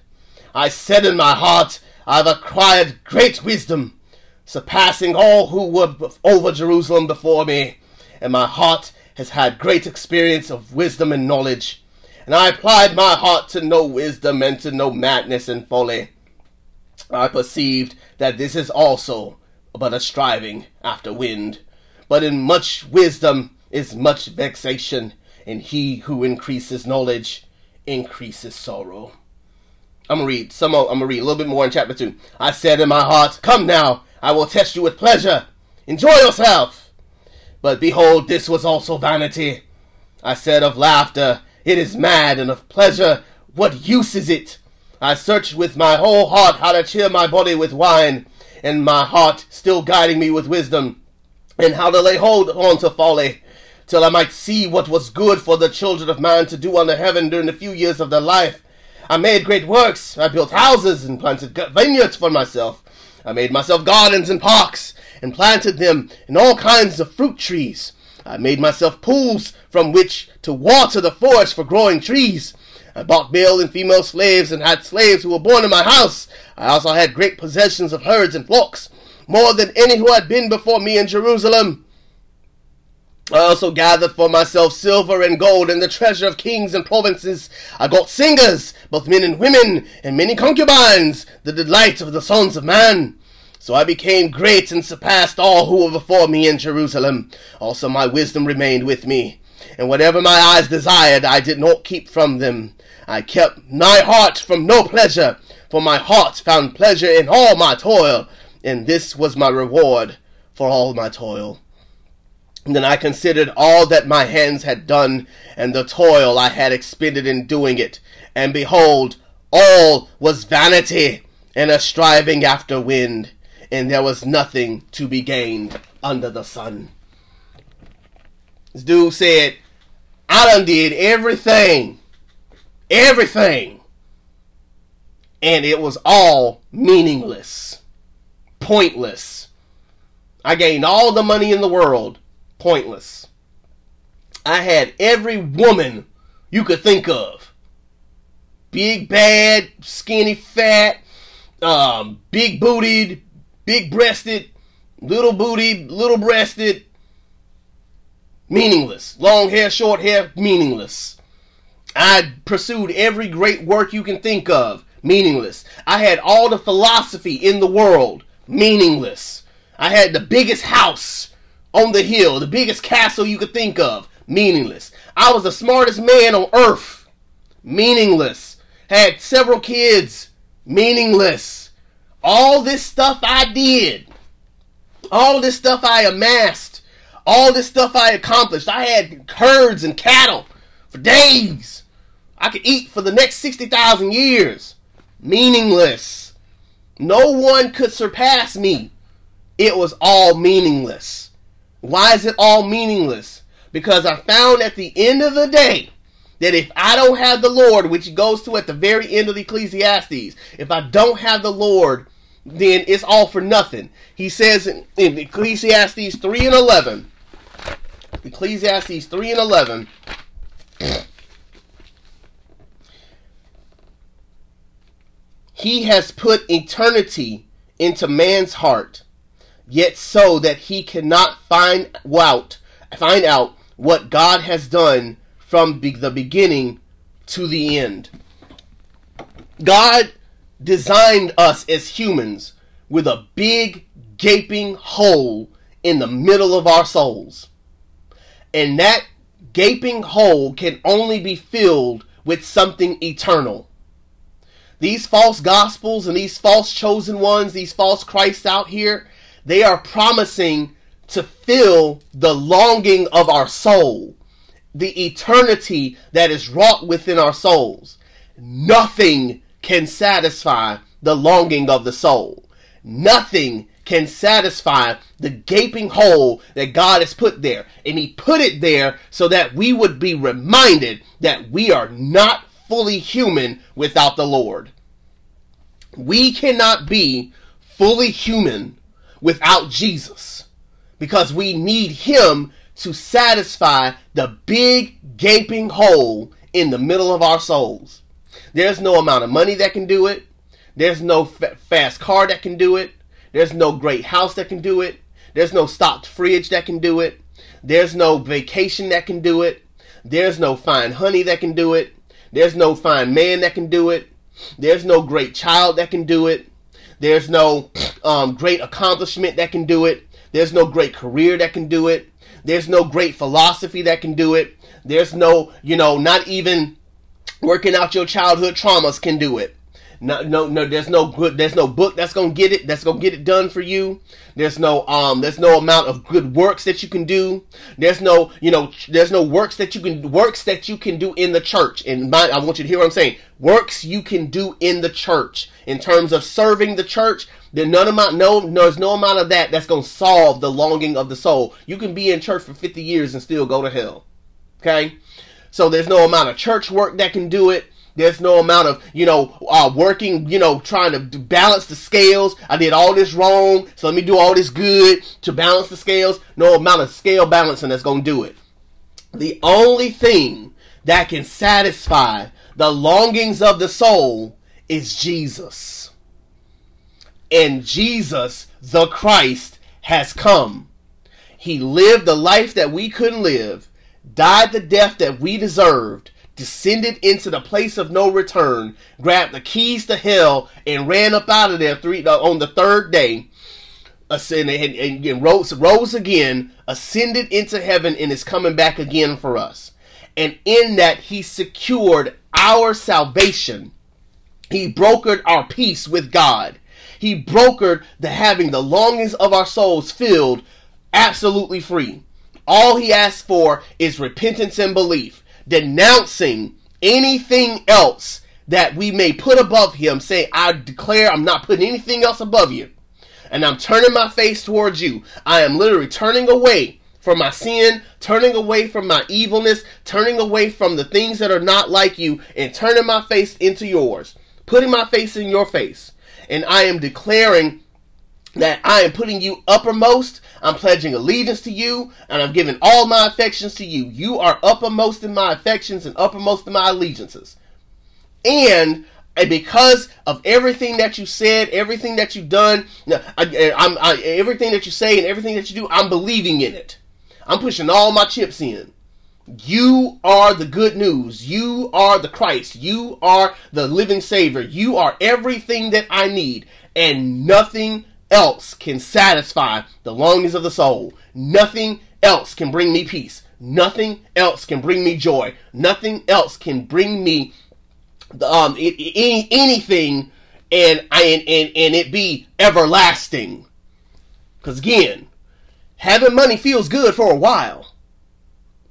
I said in my heart, I have acquired great wisdom, surpassing all who were over Jerusalem before me, and my heart has had great experience of wisdom and knowledge, and I applied my heart to know wisdom and to know madness and folly. I perceived that this is also but a striving after wind, but in much wisdom is much vexation, and he who increases knowledge increases sorrow. I'm gonna read some. I'm gonna read a little bit more in chapter two. I said in my heart, come now, I will test you with pleasure. Enjoy yourself. But behold, this was also vanity. I said of laughter, it is mad, and of pleasure, what use is it? I searched with my whole heart how to cheer my body with wine, and my heart still guiding me with wisdom, and how to lay hold on to folly, till I might see what was good for the children of man to do under heaven during the few years of their life. I made great works. I built houses and planted vineyards for myself. I made myself gardens and parks, and planted them in all kinds of fruit trees. I made myself pools from which to water the forest for growing trees. I bought male and female slaves, and had slaves who were born in my house. I also had great possessions of herds and flocks, more than any who had been before me in Jerusalem. I also gathered for myself silver and gold and the treasure of kings and provinces. I got singers, both men and women, and many concubines, the delight of the sons of man. So I became great and surpassed all who were before me in Jerusalem. Also my wisdom remained with me, and whatever my eyes desired I did not keep from them. I kept my heart from no pleasure, for my heart found pleasure in all my toil, and this was my reward for all my toil. And then I considered all that my hands had done, and the toil I had expended in doing it, and behold, all was vanity, and a striving after wind, and there was nothing to be gained under the sun. This dude said, I done did everything, everything, and it was all meaningless, pointless. I gained all the money in the world. Pointless. I had every woman you could think of. Big, bad, skinny, fat, um, big bootied, big breasted, little bootied, little breasted. Meaningless. Long hair, short hair, meaningless. I pursued every great work you can think of. Meaningless. I had all the philosophy in the world. Meaningless. I had the biggest house on the hill, the biggest castle you could think of, meaningless. I was the smartest man on earth, meaningless. Had several kids, meaningless. All this stuff I did, all this stuff I amassed, all this stuff I accomplished. I had herds and cattle for days. I could eat for the next sixty thousand years, meaningless. No one could surpass me. It was all meaningless. Why is it all meaningless? Because I found at the end of the day that if I don't have the Lord, which goes to at the very end of Ecclesiastes, if I don't have the Lord, then it's all for nothing. He says in, in Ecclesiastes three and eleven, Ecclesiastes three and eleven, he has put eternity into man's heart, yet so that he cannot find out, find out what God has done from the beginning to the end. God designed us as humans with a big gaping hole in the middle of our souls. And that gaping hole can only be filled with something eternal. These false gospels and these false chosen ones, these false Christs out here, they are promising to fill the longing of our soul, the eternity that is wrought within our souls. Nothing can satisfy the longing of the soul. Nothing can satisfy the gaping hole that God has put there. And he put it there so that we would be reminded that we are not fully human without the Lord. We cannot be fully human without Jesus, because we need him to satisfy the big gaping hole in the middle of our souls. There's no amount of money that can do it. There's no fa- fast car that can do it. There's no great house that can do it. There's no stocked fridge that can do it. There's no vacation that can do it. There's no fine honey that can do it. There's no fine man that can do it. There's no great child that can do it. There's no um, great accomplishment that can do it. There's no great career that can do it. There's no great philosophy that can do it. There's no, you know, not even working out your childhood traumas can do it. No, no, no. There's no good. There's no book that's gonna get it. That's gonna get it done for you. There's no um. There's no amount of good works that you can do. There's no, you know. There's no works that you can works that you can do in the church. And my, I want you to hear what I'm saying. Works you can do in the church in terms of serving the church. There's none amount. No, no. There's no amount of that that's gonna solve the longing of the soul. You can be in church for fifty years and still go to hell. Okay. So there's no amount of church work that can do it. There's no amount of, you know, uh, working, you know, trying to balance the scales. I did all this wrong, so let me do all this good to balance the scales. No amount of scale balancing that's going to do it. The only thing that can satisfy the longings of the soul is Jesus. And Jesus, the Christ, has come. He lived the life that we couldn't live, died the death that we deserved, descended into the place of no return, grabbed the keys to hell, and ran up out of there three, uh, on the third day, ascended, and, and, and rose, rose again, ascended into heaven, and is coming back again for us. And in that, he secured our salvation. He brokered our peace with God. He brokered the having the longings of our souls filled absolutely free. All he asks for is repentance and belief, denouncing anything else that we may put above him. Say, I declare I'm not putting anything else above you, and I'm turning my face towards you. I am literally turning away from my sin, turning away from my evilness, turning away from the things that are not like you, and turning my face into yours, putting my face in your face. And I am declaring that I am putting you uppermost. I'm pledging allegiance to you, and I'm giving all my affections to you. You are uppermost in my affections and uppermost in my allegiances. And because of everything that you said, everything that you've done, I, I, I, everything that you say and everything that you do, I'm believing in it. I'm pushing all my chips in. You are the good news. You are the Christ. You are the living Savior. You are everything that I need, and nothing else can satisfy the longings of the soul. Nothing else can bring me peace. Nothing else can bring me joy. Nothing else can bring me um it, it, anything, and and and and it be everlasting. Because again, having money feels good for a while,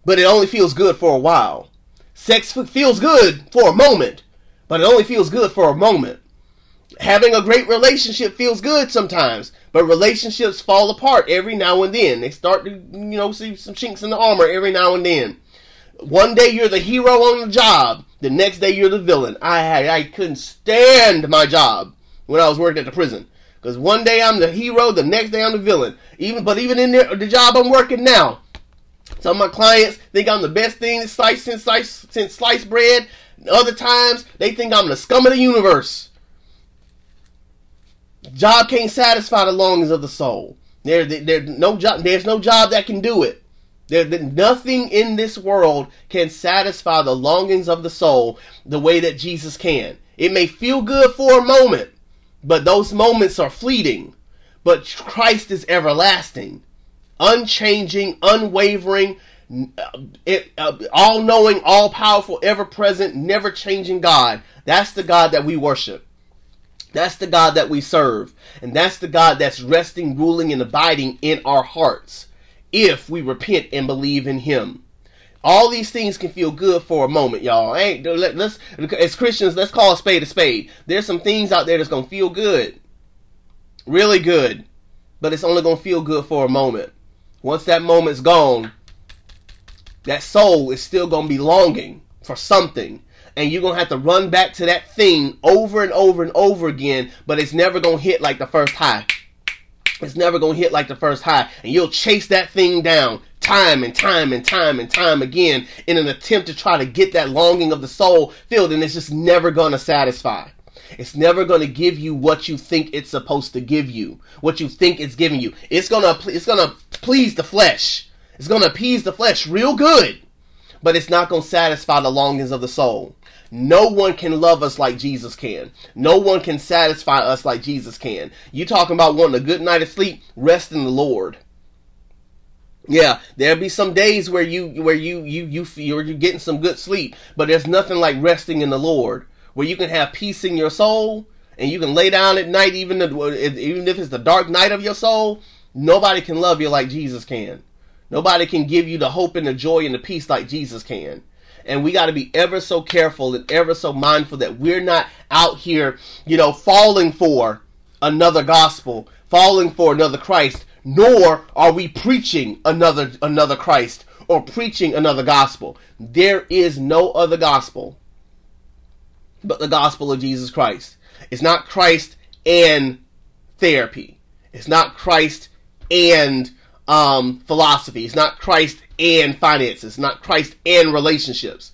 but it only feels good for a while. Sex feels good for a moment, but it only feels good for a moment. Having a great relationship feels good sometimes, but relationships fall apart every now and then. They start to, you know, see some chinks in the armor every now and then. One day you're the hero on the job. The next day you're the villain. I I couldn't stand my job when I was working at the prison, because one day I'm the hero, the next day I'm the villain. Even but even in the, the job I'm working now, some of my clients think I'm the best thing sliced since sliced since sliced bread. Other times they think I'm the scum of the universe. Job can't satisfy the longings of the soul. There, there, no job. There's no job that can do it. There, nothing in this world can satisfy the longings of the soul the way that Jesus can. It may feel good for a moment, but those moments are fleeting. But Christ is everlasting, unchanging, unwavering, all-knowing, all-powerful, ever-present, never-changing God. That's the God that we worship. That's the God that we serve. And that's the God that's resting, ruling, and abiding in our hearts if we repent and believe in him. All these things can feel good for a moment, y'all. Hey, let's, as Christians, let's call a spade a spade. There's some things out there that's going to feel good, really good, but it's only going to feel good for a moment. Once that moment's gone, that soul is still going to be longing for something. And you're going to have to run back to that thing over and over and over again. But it's never going to hit like the first high. It's never going to hit like the first high. And you'll chase that thing down time and time and time and time again in an attempt to try to get that longing of the soul filled. And it's just never going to satisfy. It's never going to give you what you think it's supposed to give you. What you think it's giving you. It's going to, it's going to please the flesh. It's going to appease the flesh real good. But it's not going to satisfy the longings of the soul. No one can love us like Jesus can. No one can satisfy us like Jesus can. You talking about wanting a good night of sleep? Rest in the Lord. Yeah, there'll be some days where you where you you you feel you're getting some good sleep, but there's nothing like resting in the Lord, where you can have peace in your soul and you can lay down at night, even if, even if it's the dark night of your soul. Nobody can love you like Jesus can. Nobody can give you the hope and the joy and the peace like Jesus can. And we got to be ever so careful and ever so mindful that we're not out here, you know, falling for another gospel, falling for another Christ, nor are we preaching another another Christ or preaching another gospel. There is no other gospel but the gospel of Jesus Christ. It's not Christ and therapy. It's not Christ and um, philosophy. It's not Christ and finances, not Christ and relationships.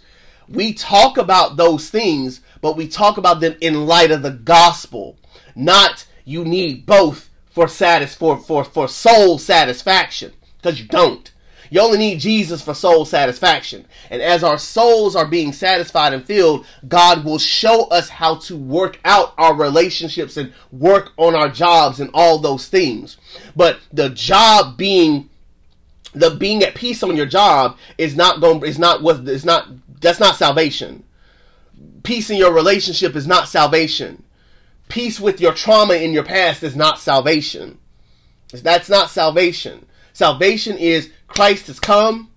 We talk about those things, but we talk about them in light of the gospel. Not you need both for satis- for, for, for soul satisfaction. Because you don't. You only need Jesus for soul satisfaction. And as our souls are being satisfied and filled, God will show us how to work out our relationships and work on our jobs and all those things. But the job being, the being at peace on your job is not going, is not what, is not, that's not salvation. Peace in your relationship is not salvation. Peace with your trauma in your past is not salvation. That's not salvation. Salvation is Christ has come.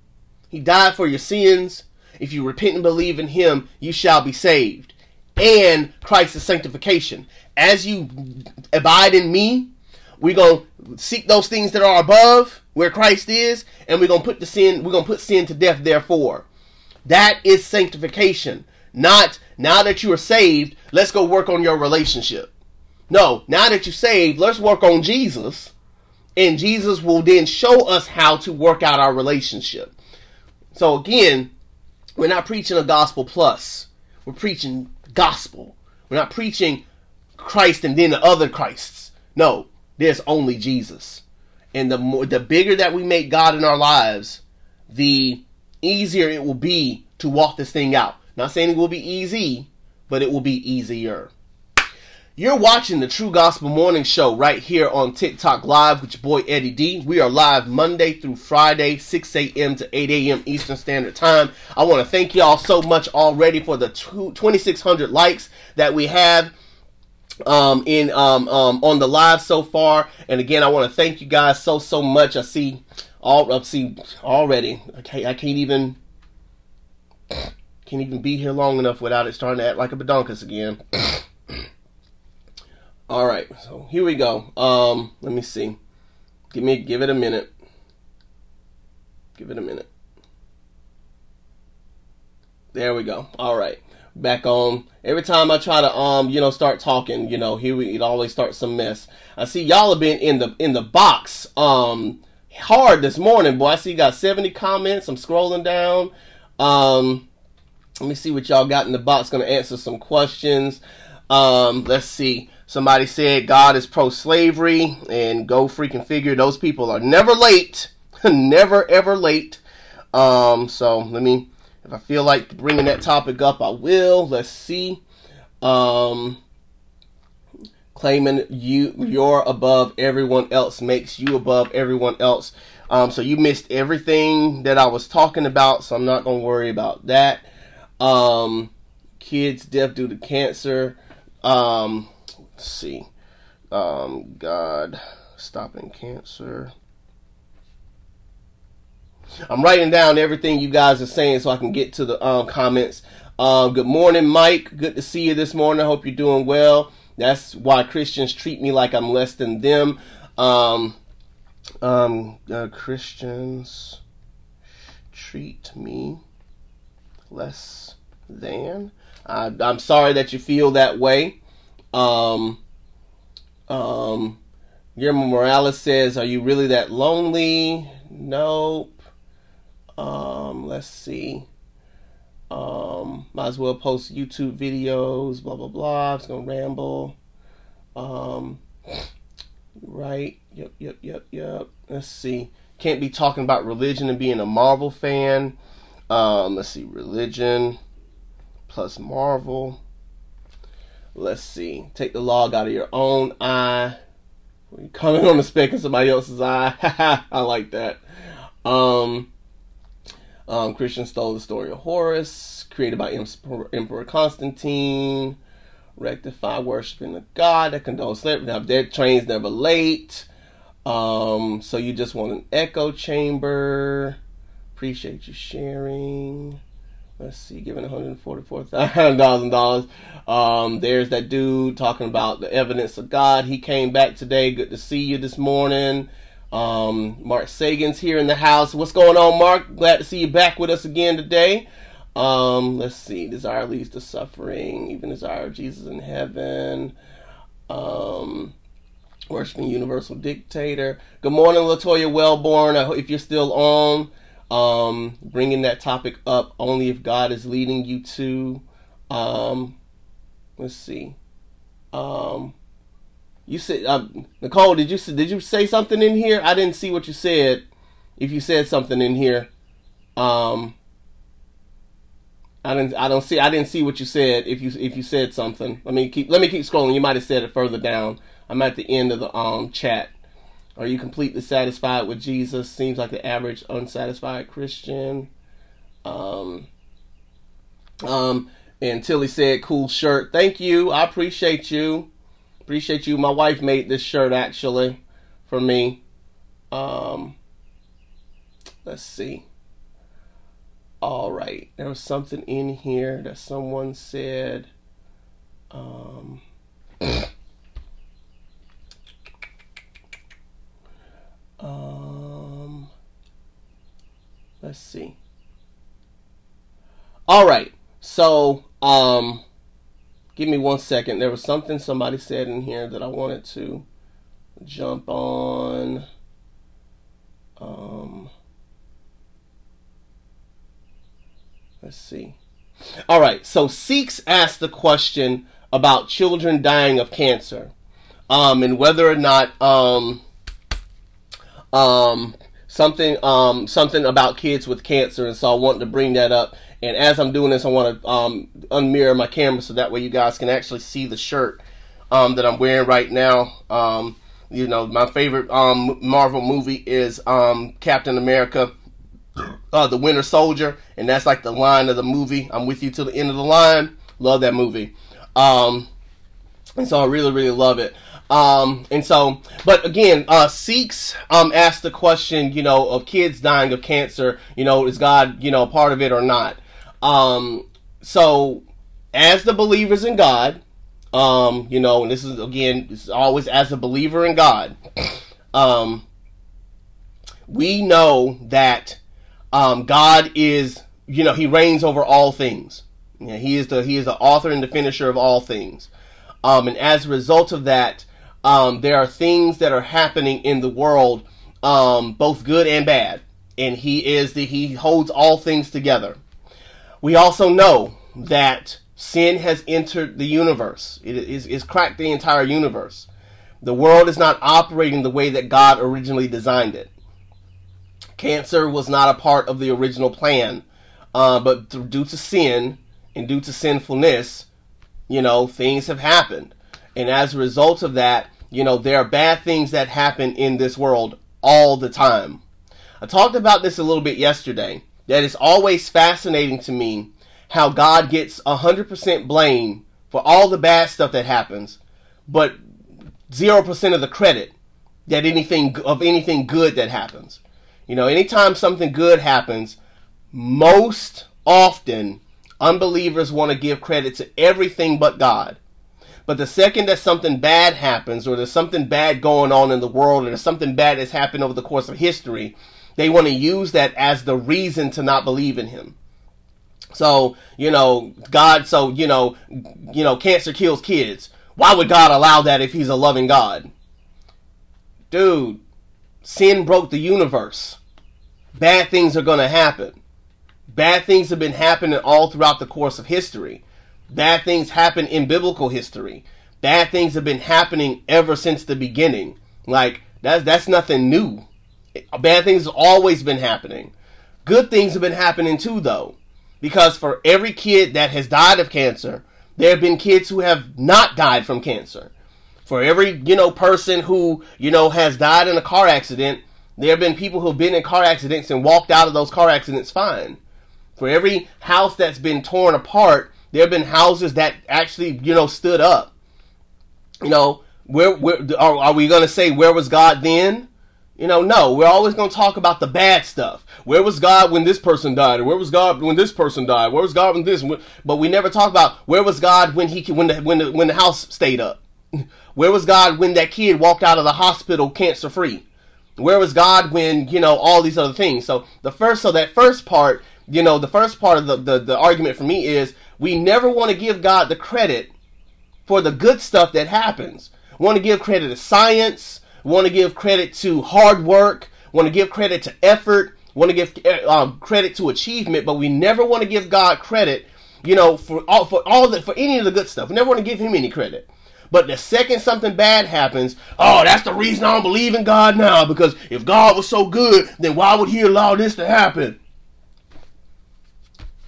He died for your sins. If you repent and believe in him, you shall be saved. And Christ is sanctification. As you abide in me, we're going to seek those things that are above where Christ is, and we're going to put the sin, we're going to put sin to death, therefore. That is sanctification. Not now that you are saved, let's go work on your relationship. No, now that you're saved, let's work on Jesus. And Jesus will then show us how to work out our relationship. So again, we're not preaching a gospel plus. We're preaching gospel. We're not preaching Christ and then the other Christs. No, there's only Jesus. And the more, the bigger that we make God in our lives, the easier it will be to walk this thing out. Not saying it will be easy, but it will be easier. You're watching the True Gospel Morning Show right here on TikTok Live with your boy Eddie D. We are live Monday through Friday, six a.m. to eight a.m. Eastern Standard Time. I want to thank y'all so much already for the twenty-six hundred likes that we have um, in um, um, on the live so far. And again, I want to thank you guys so, so much. I see, all, I see already. I can't, I can't even... Can't even be here long enough without it starting to act like a badonkus again. All right, so here we go. Um, let me see. Give me, give it a minute. Give it a minute. There we go. All right, back on. Every time I try to, um, you know, start talking, you know, here we it always starts some mess. I see y'all have been in the in the box, um, hard this morning, boy. I see you got seventy comments. I'm scrolling down. Um. Let me see what y'all got in the box. Going to answer some questions. Um, let's see. Somebody said God is pro-slavery, and go freaking figure. Those people are never late. Never, ever late. Um, so let me, if I feel like bringing that topic up, I will. Let's see. Um, claiming you, you're above everyone else makes you above everyone else. Um, so you missed everything that I was talking about, so I'm not going to worry about that. Um, kids death due to cancer. Um, let's see. Um, God stopping cancer. I'm writing down everything you guys are saying so I can get to the um, comments. Um, good morning, Mike. Good to see you this morning. I hope you're doing well. That's why Christians treat me like I'm less than them. Um, um, uh, Christians treat me less than. I, I'm sorry that you feel that way. Um, um, Guillermo Morales says, are you really that lonely? Nope. Um, let's see. Um, might as well post YouTube videos, blah, blah, blah. I'm just going to ramble. Um, right. Yep, yep, yep, yep. Let's see. Can't be talking about religion and being a Marvel fan. Um, let's see, religion plus Marvel. Let's see, take the log out of your own eye. You comment on the speck in somebody else's eye. I like that. Um, um, Christian stole the story of Horus, created by Emperor Constantine. Rectify worshiping the god that condones slavery. Now, their train's never late. Um, so you just want an echo chamber. Appreciate you sharing. Let's see, giving one hundred forty-four thousand dollars. Um, there's that dude talking about the evidence of God. He came back today. Good to see you this morning. Um, Mark Sagan's here in the house. What's going on, Mark? Glad to see you back with us again today. Um, let's see, desire leads to suffering. Even desire of Jesus in heaven. Um... Worshiping universal dictator. Good morning, Latoya Wellborn. I hope if you're still on. Um, bringing that topic up only if God is leading you to, um, let's see, um, you said, uh, Nicole, did you, did you say something in here? I didn't see what you said. if you said something in here. Um, I didn't. I don't see. I didn't see what you said. If you if you said something, let me keep. Let me keep scrolling. You might have said it further down. I'm at the end of the um chat. Are you completely satisfied with Jesus? Seems like the average unsatisfied Christian. Um. Um. And Tilly said, "Cool shirt. Thank you. I appreciate you. Appreciate you. My wife made this shirt actually for me. Um. Let's see. All right, there was something in here that someone said. Um, um, let's see. All right, so um, give me one second. There was something somebody said in here that I wanted to jump on. Um. Let's see. All right. So Sikhs asked the question about children dying of cancer, um, and whether or not um, um, something um, something about kids with cancer. And so I wanted to bring that up. And as I'm doing this, I want to um, unmirror my camera so that way you guys can actually see the shirt um, that I'm wearing right now. Um, you know, my favorite um, Marvel movie is um, Captain America. Uh, the Winter Soldier, and that's like the line of the movie. I'm with you till the end of the line. Love that movie, um, and so I really, really love it. Um, and so, but again, uh, Sikhs um, asked the question, you know, of kids dying of cancer. You know, is God, you know, part of it or not? Um, so, as the believers in God, um, you know, and this is again, it's always as a believer in God, um, we know that. Um, God is, you know, he reigns over all things. You know, he is the, he is the author and the finisher of all things. Um, and as a result of that, um, there are things that are happening in the world, um, both good and bad. And he is the, he holds all things together. We also know that sin has entered the universe. It is, it's cracked the entire universe. The world is not operating the way that God originally designed it. Cancer was not a part of the original plan, uh, but th- due to sin and due to sinfulness, you know, things have happened. And as a result of that, you know, there are bad things that happen in this world all the time. I talked about this a little bit yesterday, that it's always fascinating to me how God gets one hundred percent blame for all the bad stuff that happens, but zero percent of the credit that anything of anything good that happens. You know, anytime something good happens, most often unbelievers want to give credit to everything but God. But the second that something bad happens, or there's something bad going on in the world, or there's something bad that's happened over the course of history, they want to use that as the reason to not believe in him. So, you know, God, so, you know, you know, cancer kills kids. Why would God allow that if he's a loving God? Dude. Sin broke the universe. Bad things are going to happen. Bad things have been happening all throughout the course of history. Bad things happen in biblical history. Bad things have been happening ever since the beginning. Like, that's, that's nothing new. Bad things have always been happening. Good things have been happening too, though. Because for every kid that has died of cancer, there have been kids who have not died from cancer. For every, you know, person who, you know, has died in a car accident, there have been people who have been in car accidents and walked out of those car accidents fine. For every house that's been torn apart, there have been houses that actually, you know, stood up. You know, where, where are, are we going to say, where was God then? You know, no, we're always going to talk about the bad stuff. Where was God when this person died? Or where was God when this person died? Where was God when this? But we never talk about where was God when he when the, when the, when the house stayed up. Where was God when that kid walked out of the hospital cancer free? Where was God when, you know, all these other things? So the first, so that first part, you know, the first part of the, the, the argument for me is we never want to give God the credit for the good stuff that happens. We want to give credit to science. We want to give credit to hard work. We want to give credit to effort. We want to give um, credit to achievement, but we never want to give God credit, you know, for all, for all that, for any of the good stuff. We never want to give him any credit. But the second something bad happens, oh, that's the reason I don't believe in God now, because if God was so good, then why would he allow this to happen?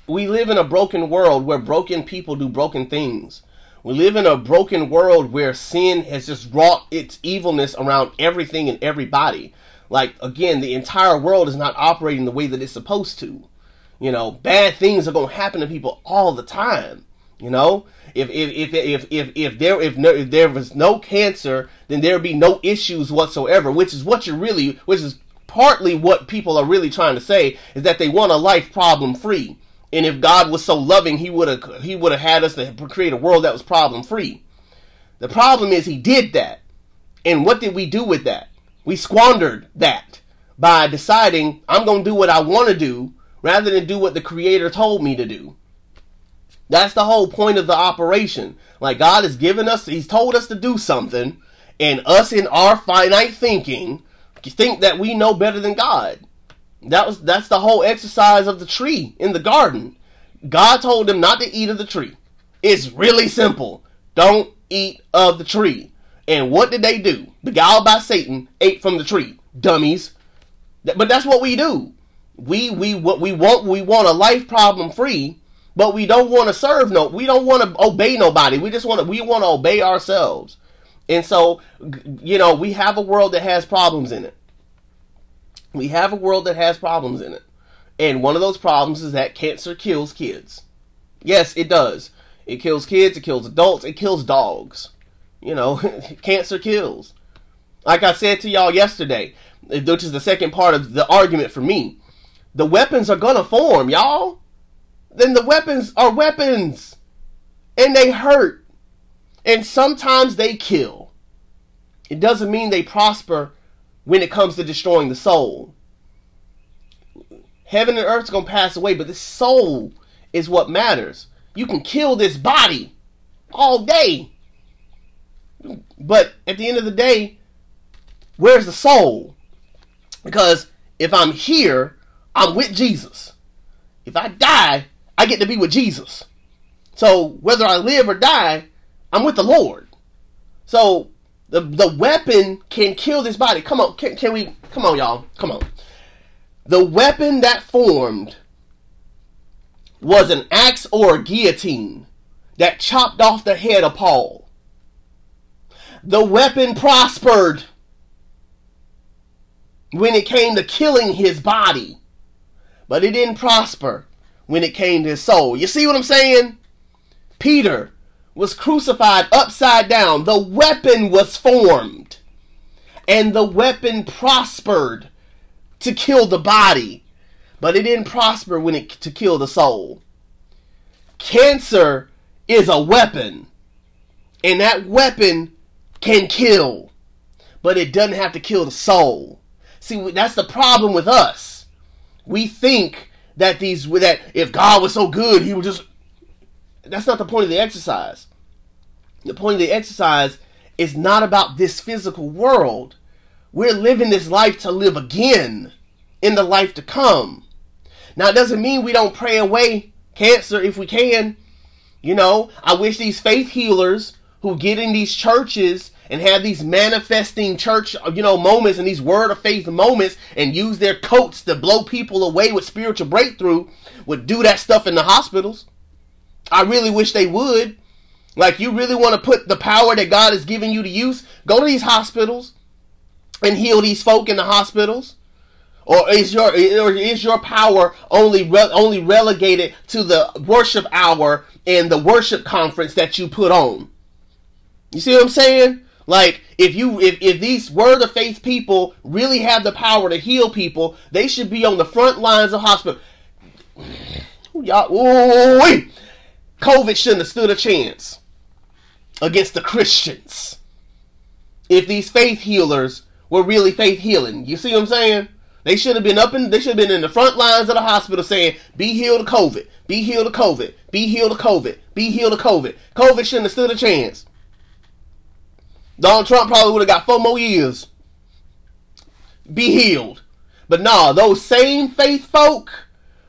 We live in a broken world where broken people do broken things. We live in a broken world where sin has just wrought its evilness around everything and everybody. Like, again, the entire world is not operating the way that it's supposed to. You know, bad things are going to happen to people all the time. You know, if if if if if, if there if, no, if there was no cancer, then there'd be no issues whatsoever, which is what you really, which is partly what people are really trying to say, is that they want a life problem free. And if God was so loving, he would have he would have had us to create a world that was problem free. The problem is he did that. And what did we do with that? We squandered that by deciding I'm going to do what I want to do rather than do what the Creator told me to do. That's the whole point of the operation. Like, God has given us, he's told us to do something, and us in our finite thinking think that we know better than God. That was that's the whole exercise of the tree in the garden. God told them not to eat of the tree. It's really simple. Don't eat of the tree. And what did they do? Beguiled by Satan, ate from the tree. Dummies. But that's what we do. We we what we want we want a life problem free, but we don't want to serve no. We don't want to obey nobody. We just want to we want to obey ourselves. And so, you know, we have a world that has problems in it. We have a world that has problems in it. And one of those problems is that cancer kills kids. Yes, it does. It kills kids. It kills adults. It kills dogs. You know, cancer kills. Like I said to y'all yesterday, which is the second part of the argument for me. The weapons are going to form, y'all. Then the weapons are weapons. And they hurt. And sometimes they kill. It doesn't mean they prosper when it comes to destroying the soul. Heaven and earth's going to pass away, but the soul is what matters. You can kill this body all day, but at the end of the day, where's the soul? Because if I'm here, I'm with Jesus. If I die, I get to be with Jesus. So whether I live or die, I'm with the Lord. So The the weapon can kill this body. Come on, can, can we, come on y'all, come on. The weapon that formed was an axe or a guillotine that chopped off the head of Paul. The weapon prospered when it came to killing his body, but it didn't prosper when it came to his soul. You see what I'm saying? Peter was crucified upside down. The weapon was formed, and the weapon prospered to kill the body, but it didn't prosper when it to kill the soul. Cancer is a weapon, and that weapon can kill, but it doesn't have to kill the soul. See, that's the problem with us. We think that these that if God was so good, he would just. That's not the point of the exercise. The point of the exercise is not about this physical world. We're living this life to live again in the life to come. Now, it doesn't mean we don't pray away cancer if we can. You know, I wish these faith healers who get in these churches and have these manifesting church, you know, moments and these word of faith moments and use their coats to blow people away with spiritual breakthrough would do that stuff in the hospitals. I really wish they would. Like, you really want to put the power that God has given you to use? Go to these hospitals and heal these folk in the hospitals. Or is your or is your power only re- only relegated to the worship hour and the worship conference that you put on? You see what I'm saying? Like, if you if, if these word of faith people really have the power to heal people, they should be on the front lines of hospital. Y'all, ooh, COVID shouldn't have stood a chance against the Christians if these faith healers were really faith healing. You see what I'm saying? They should have been up in, they should have been in the front lines of the hospital saying, be healed of COVID, be healed of COVID, be healed of COVID, be healed of COVID. COVID shouldn't have stood a chance. Donald Trump probably would have got four more years. Be healed. But nah, those same faith folk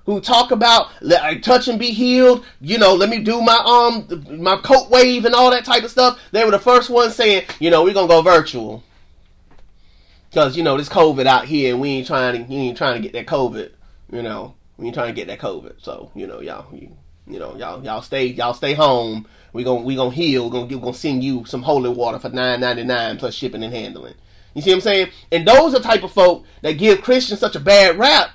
who talk about let I touch and be healed, you know, let me do my um my coat wave and all that type of stuff. They were the first ones saying, you know, we're gonna go virtual. Cause you know, this COVID out here and we ain't trying to we ain't trying to get that COVID, you know. We ain't trying to get that COVID. So, you know, y'all you, you know, y'all y'all stay y'all stay home. We gonna we gonna heal, we're gonna give gonna send you some holy water for nine ninety-nine plus shipping and handling. You see what I'm saying? And those are the type of folk that give Christians such a bad rap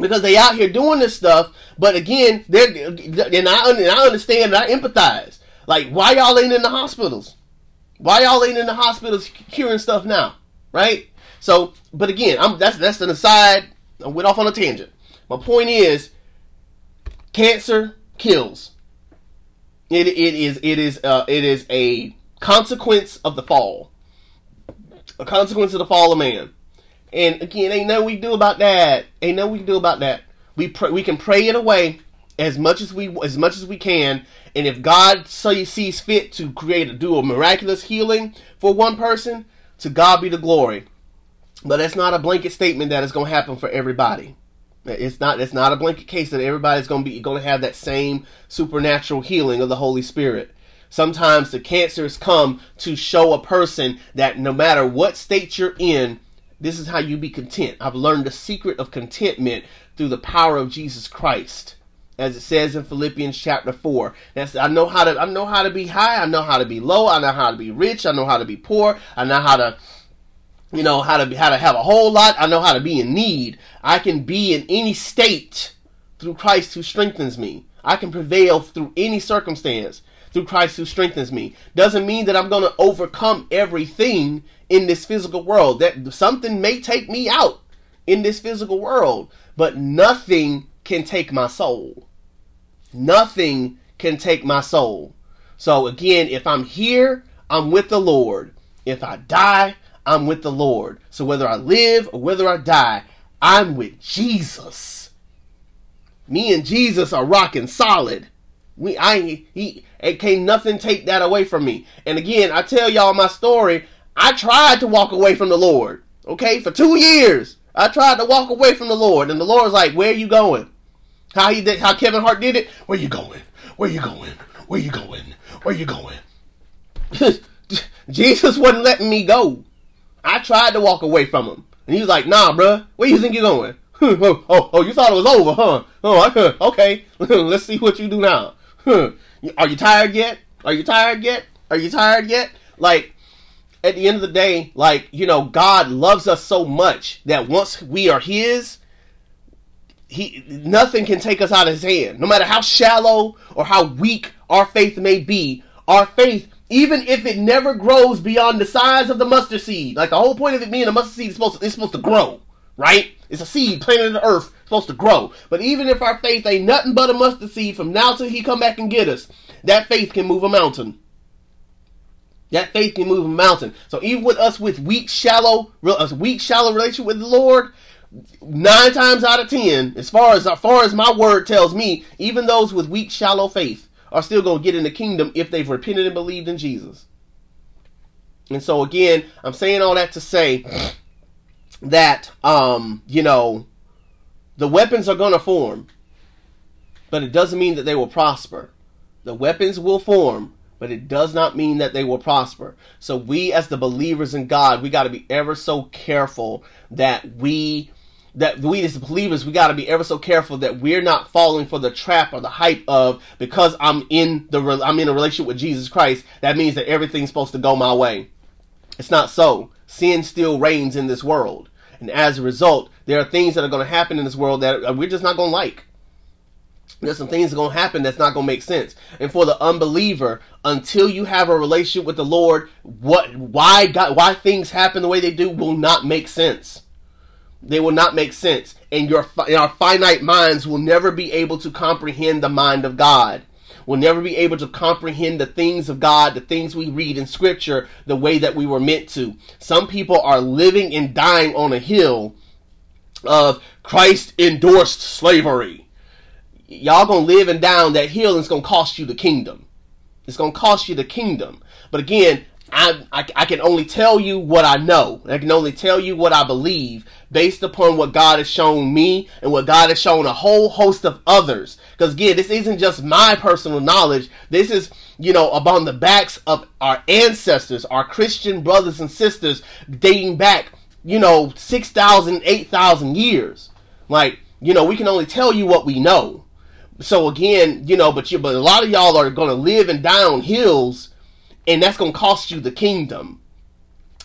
because they out here doing this stuff. But again, they're and I, and I understand and I empathize. Like, why y'all ain't in the hospitals? Why y'all ain't in the hospitals curing stuff now? Right? So, but again, I'm that's that's an aside. I went off on a tangent. My point is, cancer kills. It it is it is uh, it is a consequence of the fall. A consequence of the fall of man. And again, ain't nothing we can do about that. Ain't nothing we can do about that. We pray, we can pray it away as much as we as much as we can. And if God so sees fit to create a do a miraculous healing for one person, to God be the glory. But that's not a blanket statement that is going to happen for everybody. It's not. It's not a blanket case that everybody's going to be going to have that same supernatural healing of the Holy Spirit. Sometimes the cancers come to show a person that no matter what state you're in, this is how you be content. I've learned the secret of contentment through the power of Jesus Christ, as it says in Philippians chapter four. That's I know how to. I know how to be high. I know how to be low. I know how to be rich. I know how to be poor. I know how to, you know, how to be, how to have a whole lot. I know how to be in need. I can be in any state through Christ who strengthens me. I can prevail through any circumstance through Christ who strengthens me. Doesn't mean that I'm going to overcome everything in this physical world. That something may take me out in this physical world, but nothing can take my soul. Nothing can take my soul. So again, if I'm here, I'm with the Lord. If I die, I'm with the Lord. So whether I live or whether I die, I'm with Jesus. Me and Jesus are rocking solid. We, I, he, it can't nothing take that away from me. And again, I tell y'all my story. I tried to walk away from the Lord. Okay, for two years, I tried to walk away from the Lord, and the Lord's like, "Where are you going?" How he did, how Kevin Hart did it. Where you going? Where you going? Where you going? Where you going? Jesus wasn't letting me go. I tried to walk away from him, and he was like, "Nah, bruh, where you think you're going? oh, oh, oh, you thought it was over, huh? Oh, okay. Let's see what you do now." Huh. Are you tired yet? Are you tired yet? Are you tired yet? Like, at the end of the day, like, you know, God loves us so much that once we are his, he nothing can take us out of his hand. No matter how shallow or how weak our faith may be, our faith, even if it never grows beyond the size of the mustard seed, like the whole point of it being a mustard seed is supposed to, it's supposed to grow, right? It's a seed planted in the earth, supposed to grow. But even if our faith ain't nothing but a mustard seed, from now till he come back and get us, that faith can move a mountain. That faith can move a mountain. So even with us with weak, shallow, a weak, shallow relationship with the Lord, nine times out of ten, as far as, as far as my word tells me, even those with weak, shallow faith are still going to get in the kingdom if they've repented and believed in Jesus. And so again, I'm saying all that to say that, um, you know, the weapons are going to form, but it doesn't mean that they will prosper. The weapons will form, but it does not mean that they will prosper. So we as the believers in God, we got to be ever so careful that we, that we as believers, we got to be ever so careful that we're not falling for the trap or the hype of, because I'm in the, I'm in a relationship with Jesus Christ, that means that everything's supposed to go my way. It's not so. Sin still reigns in this world. And as a result, there are things that are going to happen in this world that we're just not going to like. There's some things that are going to happen that's not going to make sense. And for the unbeliever, until you have a relationship with the Lord, what, why God, why things happen the way they do will not make sense. They will not make sense. And your, and our finite minds will never be able to comprehend the mind of God. We'll never be able to comprehend the things of God, the things we read in Scripture, the way that we were meant to. Some people are living and dying on a hill of Christ endorsed slavery. Y'all gonna live and die on that hill, and it's gonna cost you the kingdom. It's gonna cost you the kingdom. But again, I, I, I can only tell you what I know. I can only tell you what I believe based upon what God has shown me and what God has shown a whole host of others. Because again, this isn't just my personal knowledge. This is, you know, upon the backs of our ancestors, our Christian brothers and sisters dating back, you know, six thousand, eight thousand years. Like, you know, we can only tell you what we know. So again, you know, but you, but a lot of y'all are going to live in down hills. And that's going to cost you the kingdom,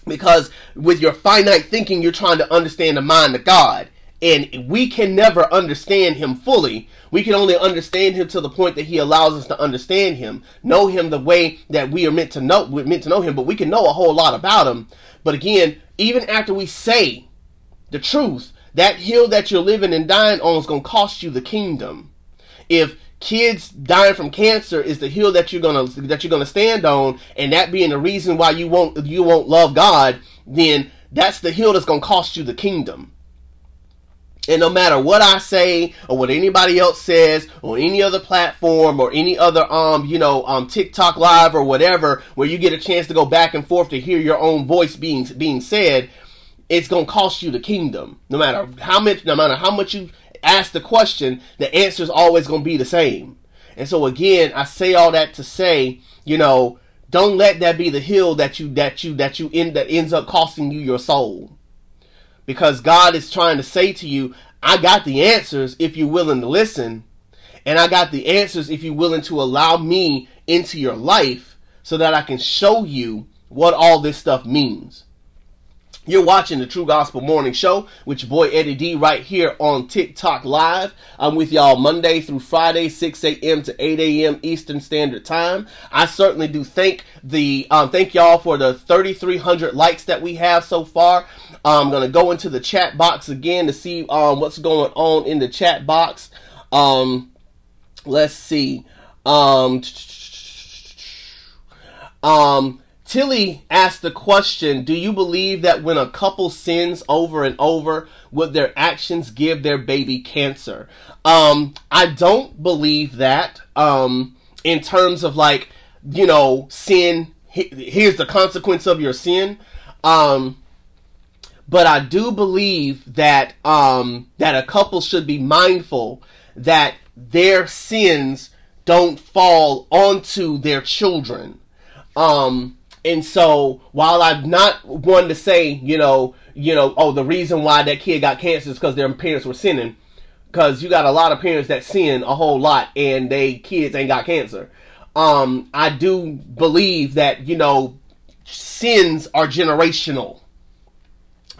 because with your finite thinking, you're trying to understand the mind of God, and we can never understand him fully. We can only understand him to the point that he allows us to understand him, know him the way that we are meant to know, we're meant to know him, but we can know a whole lot about him. But again, even after we say the truth, that hill that you're living and dying on is going to cost you the kingdom. If kids dying from cancer is the hill that you're gonna that you're gonna stand on, and that being the reason why you won't you won't love God, then that's the hill that's gonna cost you the kingdom. And no matter what I say or what anybody else says or any other platform or any other um you know um TikTok live or whatever, where you get a chance to go back and forth to hear your own voice being being said, it's gonna cost you the kingdom. No matter how much, no matter how much you ask the question, the answer is always going to be the same. And so again, I say all that to say, you know, don't let that be the hill that you that you that you end that ends up costing you your soul, because God is trying to say to you, I got the answers if you're willing to listen, and I got the answers if you're willing to allow me into your life so that I can show you what all this stuff means. You're watching the True Gospel Morning Show with your boy Eddie D right here on TikTok Live. I'm with y'all Monday through Friday, six a.m. to eight a.m. Eastern Standard Time. I certainly do thank the um, thank y'all for the thirty-three hundred likes that we have so far. I'm going to go into the chat box again to see um, what's going on in the chat box. Um, let's see. Um, um, Tilly asked the question, do you believe that when a couple sins over and over, would their actions give their baby cancer? Um, I don't believe that um, in terms of like, you know, sin. Here's the consequence of your sin. Um, but I do believe that um, that a couple should be mindful that their sins don't fall onto their children. Um And so while I'm not one to say, you know, you know, oh, the reason why that kid got cancer is because their parents were sinning, because you got a lot of parents that sin a whole lot and they kids ain't got cancer. Um, I do believe that, you know, sins are generational.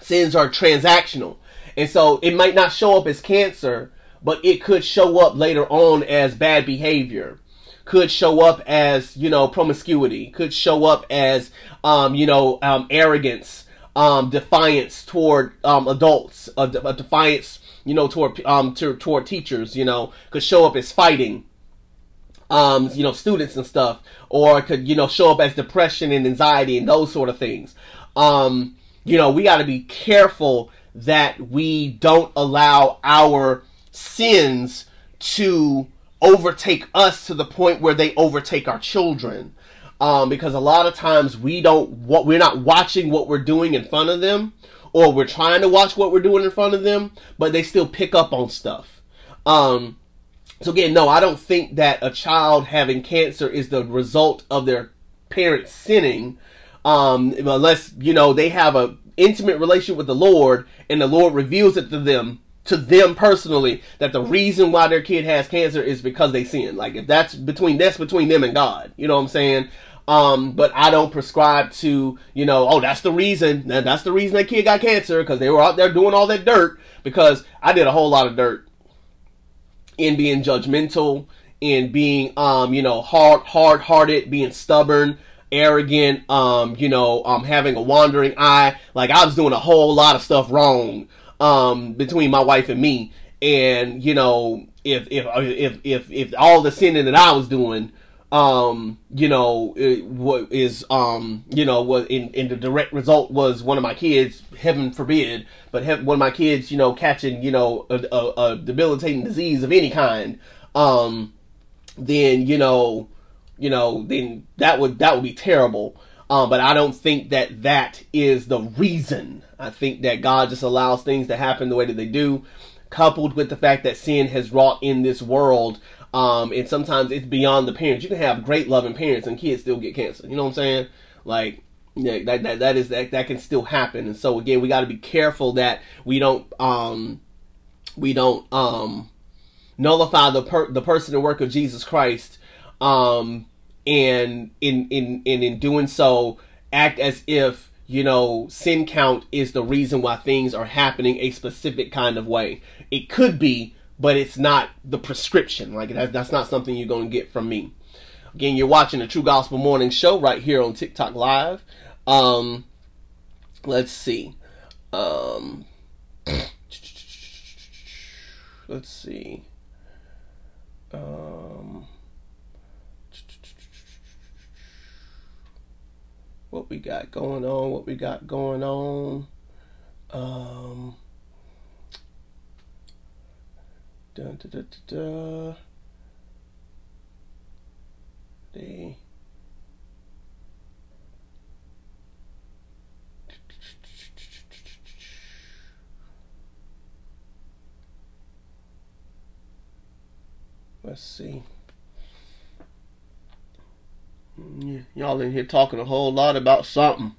Sins are transactional. And so it might not show up as cancer, but it could show up later on as bad behavior. Could show up as, you know, promiscuity, could show up as, um, you know, um, arrogance, um, defiance toward um, adults, a, a defiance, you know, toward um, to, toward teachers, you know, could show up as fighting, um, you know, students and stuff, or could, you know, show up as depression and anxiety and those sort of things. Um, you know, we got to be careful that we don't allow our sins to overtake us to the point where they overtake our children, um, because a lot of times we don't what we're not watching what we're doing in front of them, or we're trying to watch what we're doing in front of them, but they still pick up on stuff. Um, so again, no, I don't think that a child having cancer is the result of their parents sinning, um, unless, you know, they have a intimate relationship with the Lord and the Lord reveals it to them. To them personally, that the reason why their kid has cancer is because they sin. Like, if that's between that's between them and God, you know what I'm saying? Um, but I don't prescribe to, you know, oh, that's the reason. That's the reason that kid got cancer, because they were out there doing all that dirt. Because I did a whole lot of dirt in being judgmental, in being, um, you know, hard, hard-hearted, being stubborn, arrogant, um, you know, um, having a wandering eye. Like, I was doing a whole lot of stuff wrong. Um, between my wife and me, and, you know, if, if, if, if, if all the sinning that I was doing, um, you know, it, what is, um, you know, what in, in the direct result was one of my kids, heaven forbid, but he, one of my kids, you know, catching, you know, a, a, a debilitating disease of any kind, um, then, you know, you know, then that would, that would be terrible. Uh, but I don't think that that is the reason. I think that God just allows things to happen the way that they do, coupled with the fact that sin has wrought in this world. Um, and sometimes it's beyond the parents. You can have great loving parents and kids still get cancer. You know what I'm saying? Like, yeah, that, that, that is, that, that can still happen. And so again, we got to be careful that we don't, um, we don't, um, nullify the per- the person and work of Jesus Christ. Um, and in, in, in, in doing so, act as if, you know, sin count is the reason why things are happening a specific kind of way. It could be, but it's not the prescription. Like, that's, that's not something you're going to get from me. Again, you're watching the True Gospel Morning Show right here on TikTok Live. Um, let's see. Um, let's see. Um, what we got going on? What we got going on? Um, dun, dun, dun, dun, dun. They let's see. Yeah, y'all in here talking a whole lot about something.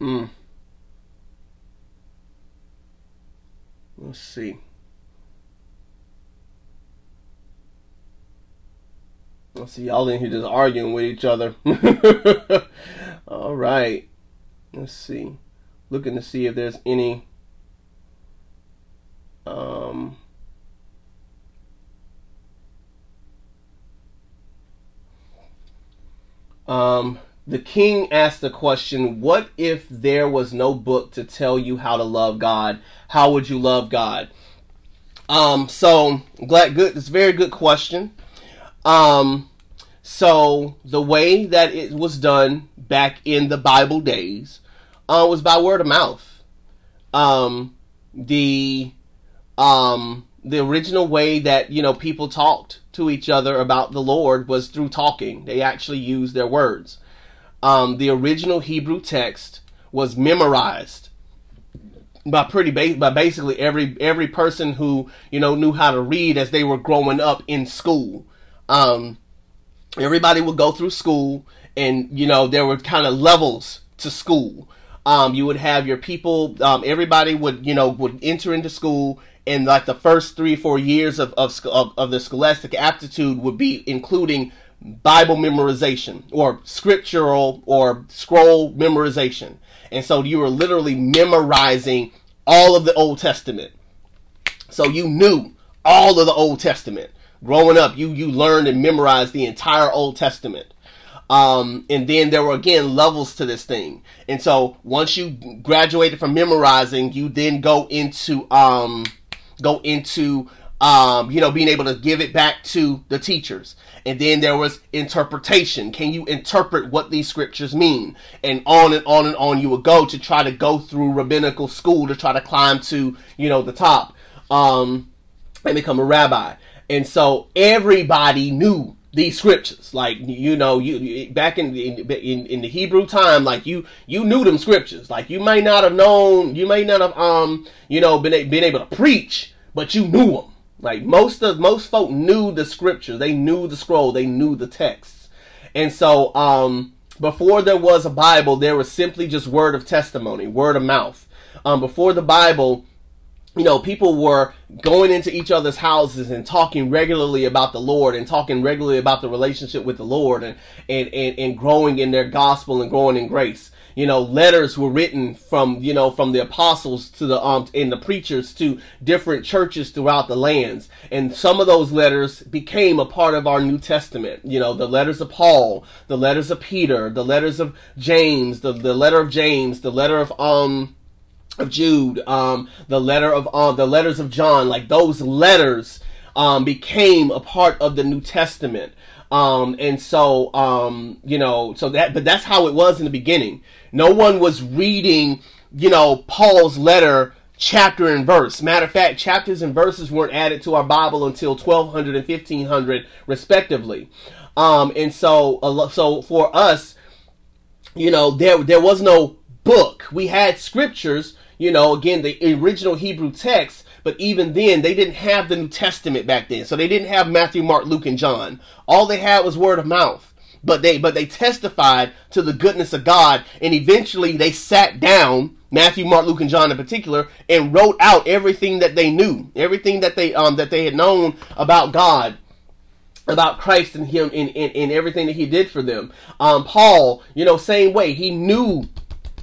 Mm. Let's see. Let's see, y'all in here just arguing with each other. All right. Let's see. Looking to see if there's any. Um. Um. The king asked the question, what if there was no book to tell you how to love God? How would you love God? Um. So, glad, good. It's a very good question. Um, so the way that it was done back in the Bible days, uh, was by word of mouth. Um, the, um, the original way that, you know, people talked to each other about the Lord was through talking. They actually used their words. Um, the original Hebrew text was memorized by pretty ba- by basically every, every person who, you know, knew how to read as they were growing up in school. Um, everybody would go through school and, you know, there were kind of levels to school. Um, you would have your people, um, everybody would, you know, would enter into school, and like the first three or four years of, of, of, of the scholastic aptitude would be including Bible memorization or scriptural or scroll memorization. And so you were literally memorizing all of the Old Testament. So you knew all of the Old Testament. Growing up, you you learned and memorized the entire Old Testament. Um, and then there were, again, levels to this thing. And so once you graduated from memorizing, you then go into, um, go into um, you know, being able to give it back to the teachers. And then there was interpretation. Can you interpret what these scriptures mean? And on and on and on you would go to try to go through rabbinical school to try to climb to, you know, the top um, and become a rabbi. And so everybody knew these scriptures, like, you know, you back in the, in, in the Hebrew time, like you, you knew them scriptures, like you may not have known, you may not have, um, you know, been, been able to preach, but you knew them. Like most of most folk knew the scriptures. They knew the scroll, they knew the texts. And so, um, before there was a Bible, there was simply just word of testimony, word of mouth. Um, before the Bible, you know, people were going into each other's houses and talking regularly about the Lord and talking regularly about the relationship with the Lord and, and, and, and growing in their gospel and growing in grace. You know, letters were written from, you know, from the apostles to the, um, and the preachers to different churches throughout the lands. And some of those letters became a part of our New Testament. You know, the letters of Paul, the letters of Peter, the letters of James, the, the letter of James, the letter of, um, of Jude, um, the letter of, uh, the letters of John, like those letters, um, became a part of the New Testament. Um, and so, um, you know, so that, but that's how it was in the beginning. No one was reading, you know, Paul's letter chapter and verse. Matter of fact, chapters and verses weren't added to our Bible until twelve hundred and fifteen hundred respectively. Um, and so, so for us, you know, there there was no book. We had scriptures, you know, again, the original Hebrew text. But even then, they didn't have the New Testament back then. So they didn't have Matthew, Mark, Luke, and John. All they had was word of mouth. But they but they testified to the goodness of God. And eventually they sat down, Matthew, Mark, Luke, and John in particular, and wrote out everything that they knew, everything that they um that they had known about God, about Christ and him, and, and, and everything that he did for them. Um, Paul, you know, same way, he knew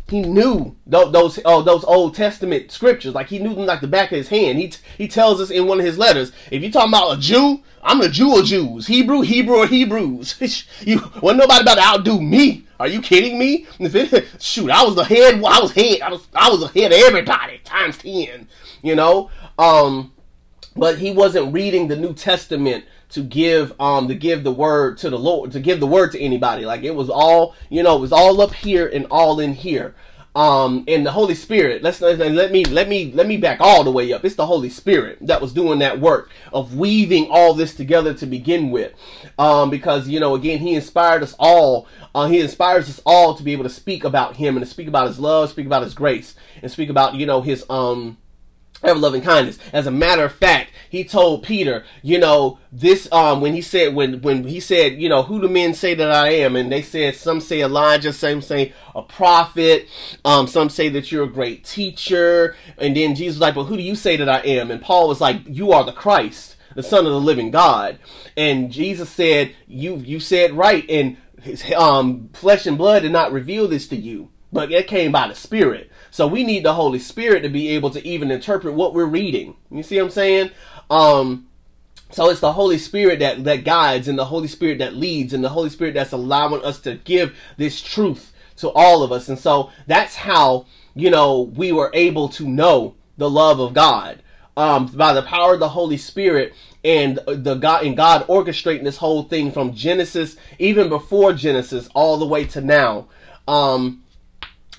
He knew those oh, those Old Testament scriptures. Like, he knew them like the back of his hand. He t- he tells us in one of his letters, if you're talking about a Jew, I'm a Jew of Jews. Hebrew, Hebrew, or Hebrews. You wasn't nobody about to outdo me. Are you kidding me? It, shoot, I was the head. I was head. I was I was ahead of everybody times ten. You know, um, but he wasn't reading the New Testament to give um to give the word to the Lord, to give the word to anybody. Like, it was all, you know, it was all up here and all in here. Um and the Holy Spirit, let's let me let me let me back all the way up. It's the Holy Spirit that was doing that work of weaving all this together to begin with. Um because, you know, again, he inspired us all. Uh, he inspires us all to be able to speak about him and to speak about his love, speak about his grace, and speak about, you know, his um ever loving kindness. As a matter of fact, he told Peter, you know, this, um, when he said, when, when he said, you know, who do men say that I am? And they said, some say Elijah, some say a prophet, um, some say that you're a great teacher. And then Jesus was like, but who do you say that I am? And Paul was like, you are the Christ, the Son of the living God. And Jesus said, you, you said right. And his, um, flesh and blood did not reveal this to you, but it came by the Spirit. So we need the Holy Spirit to be able to even interpret what we're reading. You see what I'm saying? Um, so it's the Holy Spirit that, that guides, and the Holy Spirit that leads, and the Holy Spirit that's allowing us to give this truth to all of us. And so that's how, you know, we were able to know the love of God, um, by the power of the Holy Spirit. And the God and God orchestrating this whole thing from Genesis, even before Genesis, all the way to now. Um,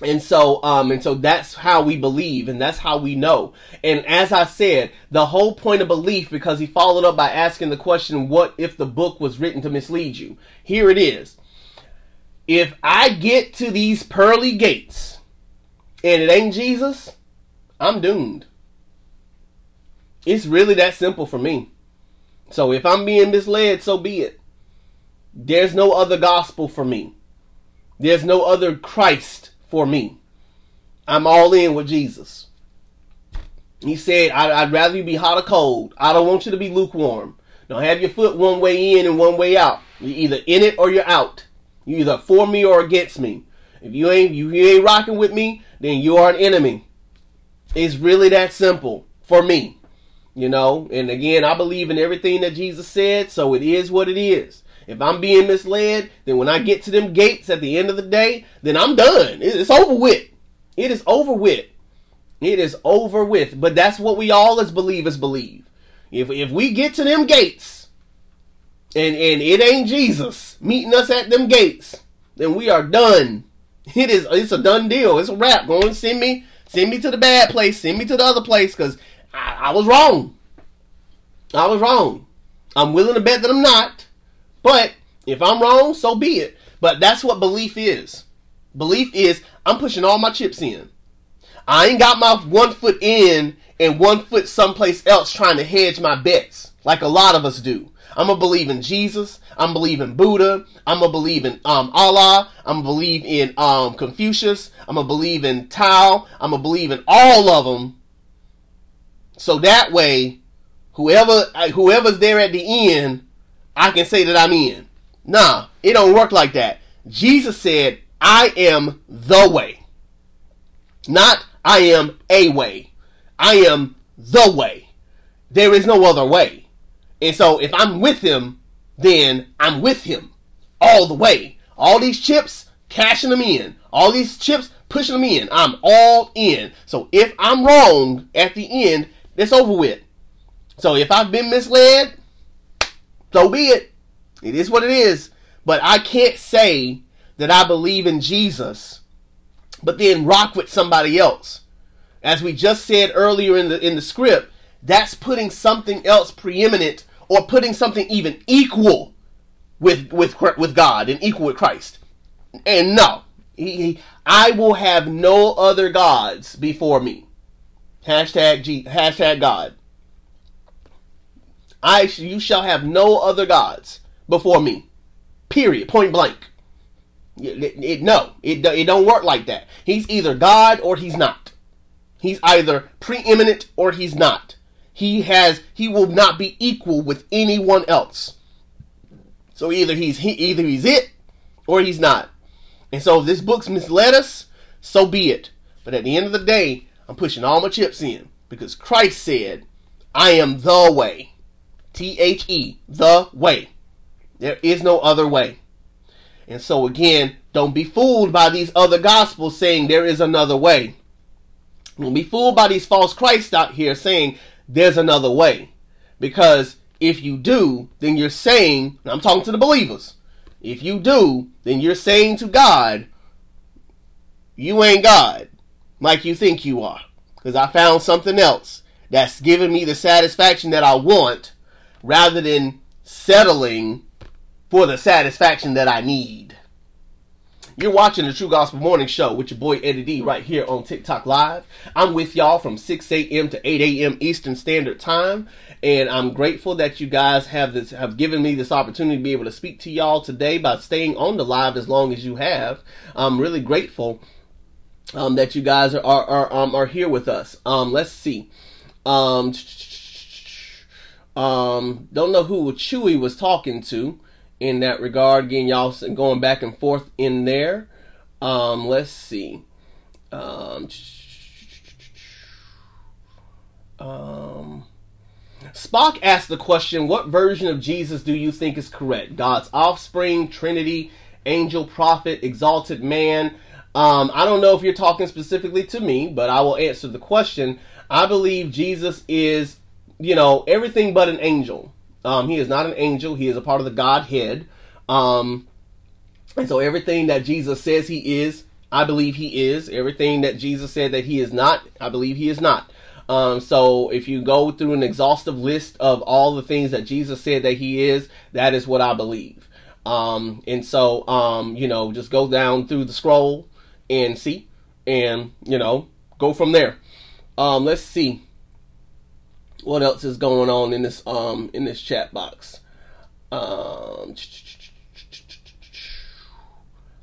And so, um, and so that's how we believe, and that's how we know. And as I said, the whole point of belief, because he followed up by asking the question, what if the book was written to mislead you? Here it is. If I get to these pearly gates and it ain't Jesus, I'm doomed. It's really that simple for me. So if I'm being misled, so be it. There's no other gospel for me. There's no other Christ for me. I'm all in with Jesus. He said, I'd, I'd rather you be hot or cold. I don't want you to be lukewarm. Don't have your foot one way in and one way out. You're either in it or you're out. You're either for me or against me. If you ain't, you, you ain't rocking with me, then you are an enemy. It's really that simple for me. You know, and again, I believe in everything that Jesus said, so it is what it is. If I'm being misled, then when I get to them gates at the end of the day, then I'm done. It's over with. It is over with. It is over with. But that's what we all as believers believe. If if we get to them gates and, and it ain't Jesus meeting us at them gates, then we are done. It is, it's a done deal. It's a wrap. Go and send me, send me to the bad place. Send me to the other place, because I, I was wrong. I was wrong. I'm willing to bet that I'm not. But if I'm wrong, so be it. But that's what belief is. Belief is, I'm pushing all my chips in. I ain't got my one foot in and one foot someplace else trying to hedge my bets like a lot of us do. I'm going to believe in Jesus. I'm going to believe in Buddha. I'm going to believe in um, Allah. I'm going to believe in um, Confucius. I'm going to believe in Tao. I'm going to believe in all of them. So that way, whoever whoever's there at the end, I can say that I'm in. Nah, it don't work like that. Jesus said, I am the way. Not, I am a way. I am the way. There is no other way. And so if I'm with him, then I'm with him all the way. All these chips, cashing them in. All these chips, pushing them in. I'm all in. So if I'm wrong at the end, it's over with. So if I've been misled, so be it. It is what it is. But I can't say that I believe in Jesus, but then rock with somebody else. As we just said earlier in the in the script, that's putting something else preeminent, or putting something even equal with with with God and equal with Christ. And no, He, he, I will have no other gods before me. Hashtag G, hashtag God. I, you shall have no other gods before me. Period. Point blank. It, it, it, no, it, it don't work like that. He's either God or he's not. He's either preeminent or he's not. He has, he will not be equal with anyone else. So either he's, he, either he's it or he's not. And so if this book's misled us, so be it. But at the end of the day, I'm pushing all my chips in because Christ said, I am the way. T H E, the way. There is no other way. And so again, don't be fooled by these other gospels saying there is another way. Don't be fooled by these false Christs out here saying there's another way. Because if you do, then you're saying, and I'm talking to the believers, if you do, then you're saying to God, you ain't God like you think you are. Because I found something else that's giving me the satisfaction that I want rather than settling for the satisfaction that I need. You're watching the True Gospel Morning Show with your boy Eddie D right here on TikTok Live. I'm with y'all from six a.m. to eight a.m. Eastern Standard Time. And I'm grateful that you guys have this have given me this opportunity to be able to speak to y'all today by staying on the live as long as you have. I'm really grateful um, that you guys are are are, um, are here with us. Um, let's see. Um, um, don't know who Chewy was talking to in that regard. Again, y'all going back and forth in there. Um, let's see. Um, um, Spock asked the question, what version of Jesus do you think is correct? God's offspring, Trinity, angel, prophet, exalted man. Um, I don't know if you're talking specifically to me, but I will answer the question. I believe Jesus is, you know, everything but an angel. Um, he is not an angel. He is a part of the Godhead. Um, and so everything that Jesus says he is, I believe he is. Everything that Jesus said that he is not, I believe he is not. Um, so if you go through an exhaustive list of all the things that Jesus said that he is, that is what I believe. Um, and so, um, you know, just go down through the scroll and see, and, you know, go from there. Um, let's see. What else is going on in this um in this chat box? Um,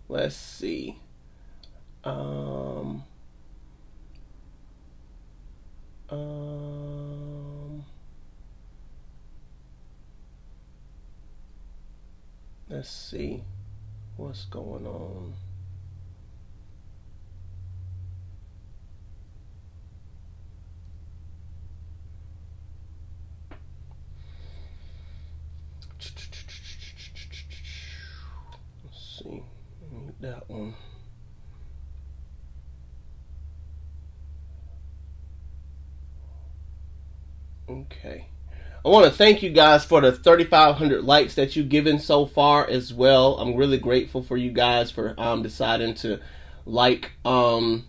let's see. Um, um, let's see what's going on. See that one. Okay, I want to thank you guys for the thirty-five hundred likes that you've given so far as well. I'm really grateful for you guys for um deciding to like um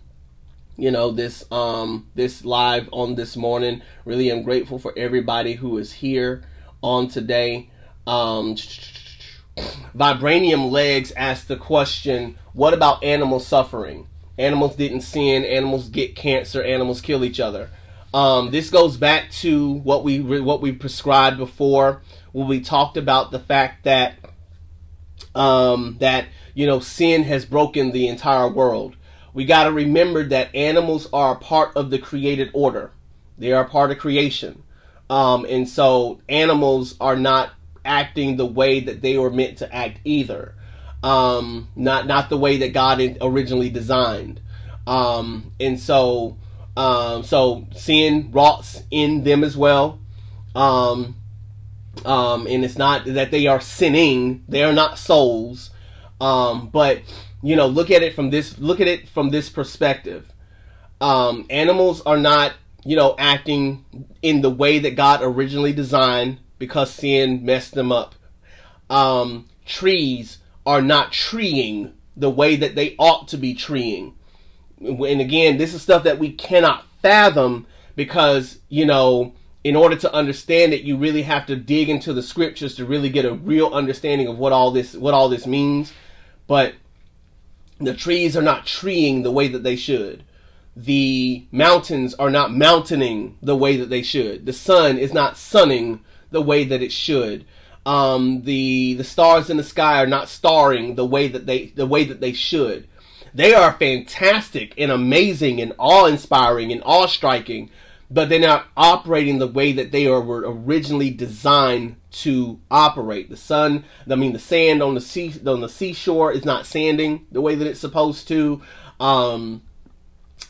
you know this um this live on this morning. Really, I'm grateful for everybody who is here on today. Um. Vibranium Legs asked the question, what about animal suffering? Animals didn't sin, animals get cancer, animals kill each other. Um, this goes back to what we what we prescribed before when we talked about the fact that um, that you know sin has broken the entire world. We got to remember that animals are a part of the created order. They are a part of creation. Um, and so animals are not acting the way that they were meant to act either. Um, not, not the way that God originally designed. Um, and so, um, so sin rots in them as well. Um, um, and it's not that they are sinning. They are not souls. Um, but you know, look at it from this, look at it from this perspective. Um, animals are not, you know, acting in the way that God originally designed, because sin messed them up. Um, trees are not treeing the way that they ought to be treeing. And again, this is stuff that we cannot fathom because, you know, in order to understand it, you really have to dig into the scriptures to really get a real understanding of what all this, what all this means. But The trees are not treeing the way that they should. The mountains are not mountaining the way that they should. The sun is not sunning the way that it should. Um, the the stars in the sky are not starring the way that they the way that they should. They are fantastic and amazing and awe-inspiring and awe-striking, but they're not operating the way that they are, were originally designed to operate. The sun, I mean, the sand on the sea on the seashore is not sanding the way that it's supposed to. Um,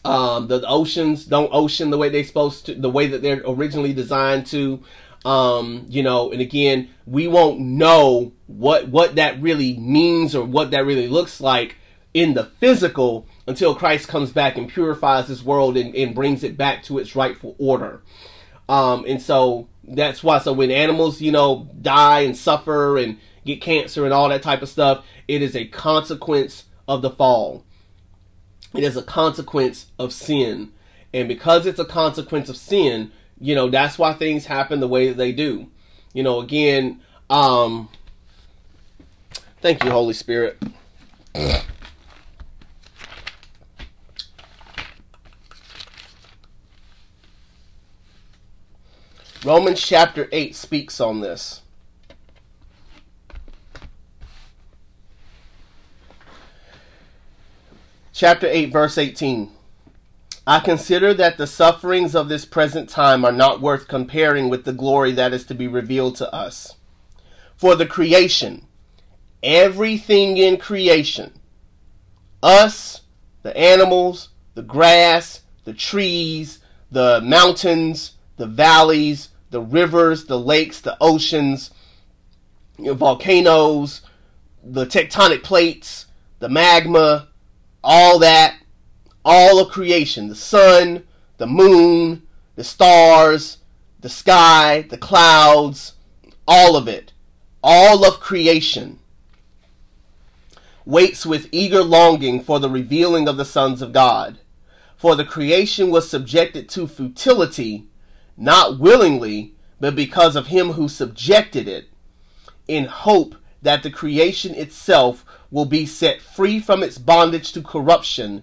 um, the, the oceans don't ocean the way they're supposed to, the way that they're originally designed to. Um, you know, and again, we won't know what what that really means or what that really looks like in the physical until Christ comes back and purifies this world and, and brings it back to its rightful order. Um, and so that's why, so when animals, you know, die and suffer and get cancer and all that type of stuff, it is a consequence of the fall. It is a consequence of sin. And because it's a consequence of sin, you know, that's why things happen the way that they do. You know, again, um, thank you, Holy Spirit. Romans chapter eight speaks on this. Chapter eight, verse eighteen. I consider that the sufferings of this present time are not worth comparing with the glory that is to be revealed to us. For the creation, everything in creation, us, the animals, the grass, the trees, the mountains, the valleys, the rivers, the lakes, the oceans, you know, volcanoes, the tectonic plates, the magma, all that, all of creation, the sun, the moon, the stars, the sky, the clouds, all of it, all of creation waits with eager longing for the revealing of the sons of God. For the creation was subjected to futility, not willingly, but because of him who subjected it, in hope that the creation itself will be set free from its bondage to corruption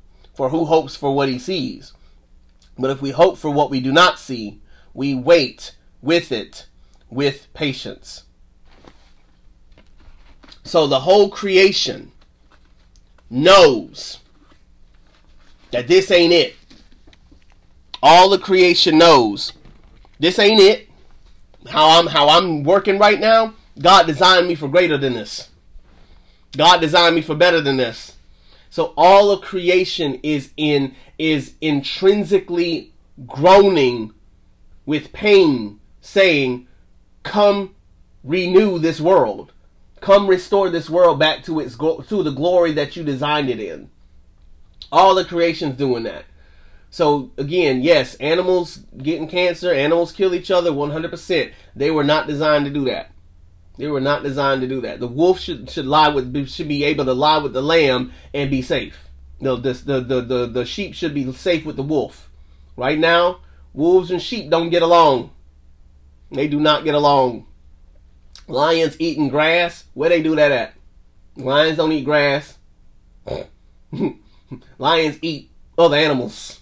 for who hopes for what he sees? But if we hope for what we do not see, we wait with it, with patience. So the whole creation knows that this ain't it. All the creation knows this ain't it. How I'm how I'm working right now, God designed me for greater than this. God designed me for better than this. So all of creation is in is intrinsically groaning with pain, saying, "Come renew this world. Come restore this world back to its to the glory that you designed it in." All the creation's doing that. So, again, yes, animals getting cancer, animals kill each other one hundred percent. They were not designed to do that. They were not designed to do that. The wolf should should lie with should be able to lie with the lamb and be safe. The, the, the, the, the sheep should be safe with the wolf. Right now, wolves and sheep don't get along. They do not get along. Lions eating grass, where they do that at? Lions don't eat grass. Lions eat other animals.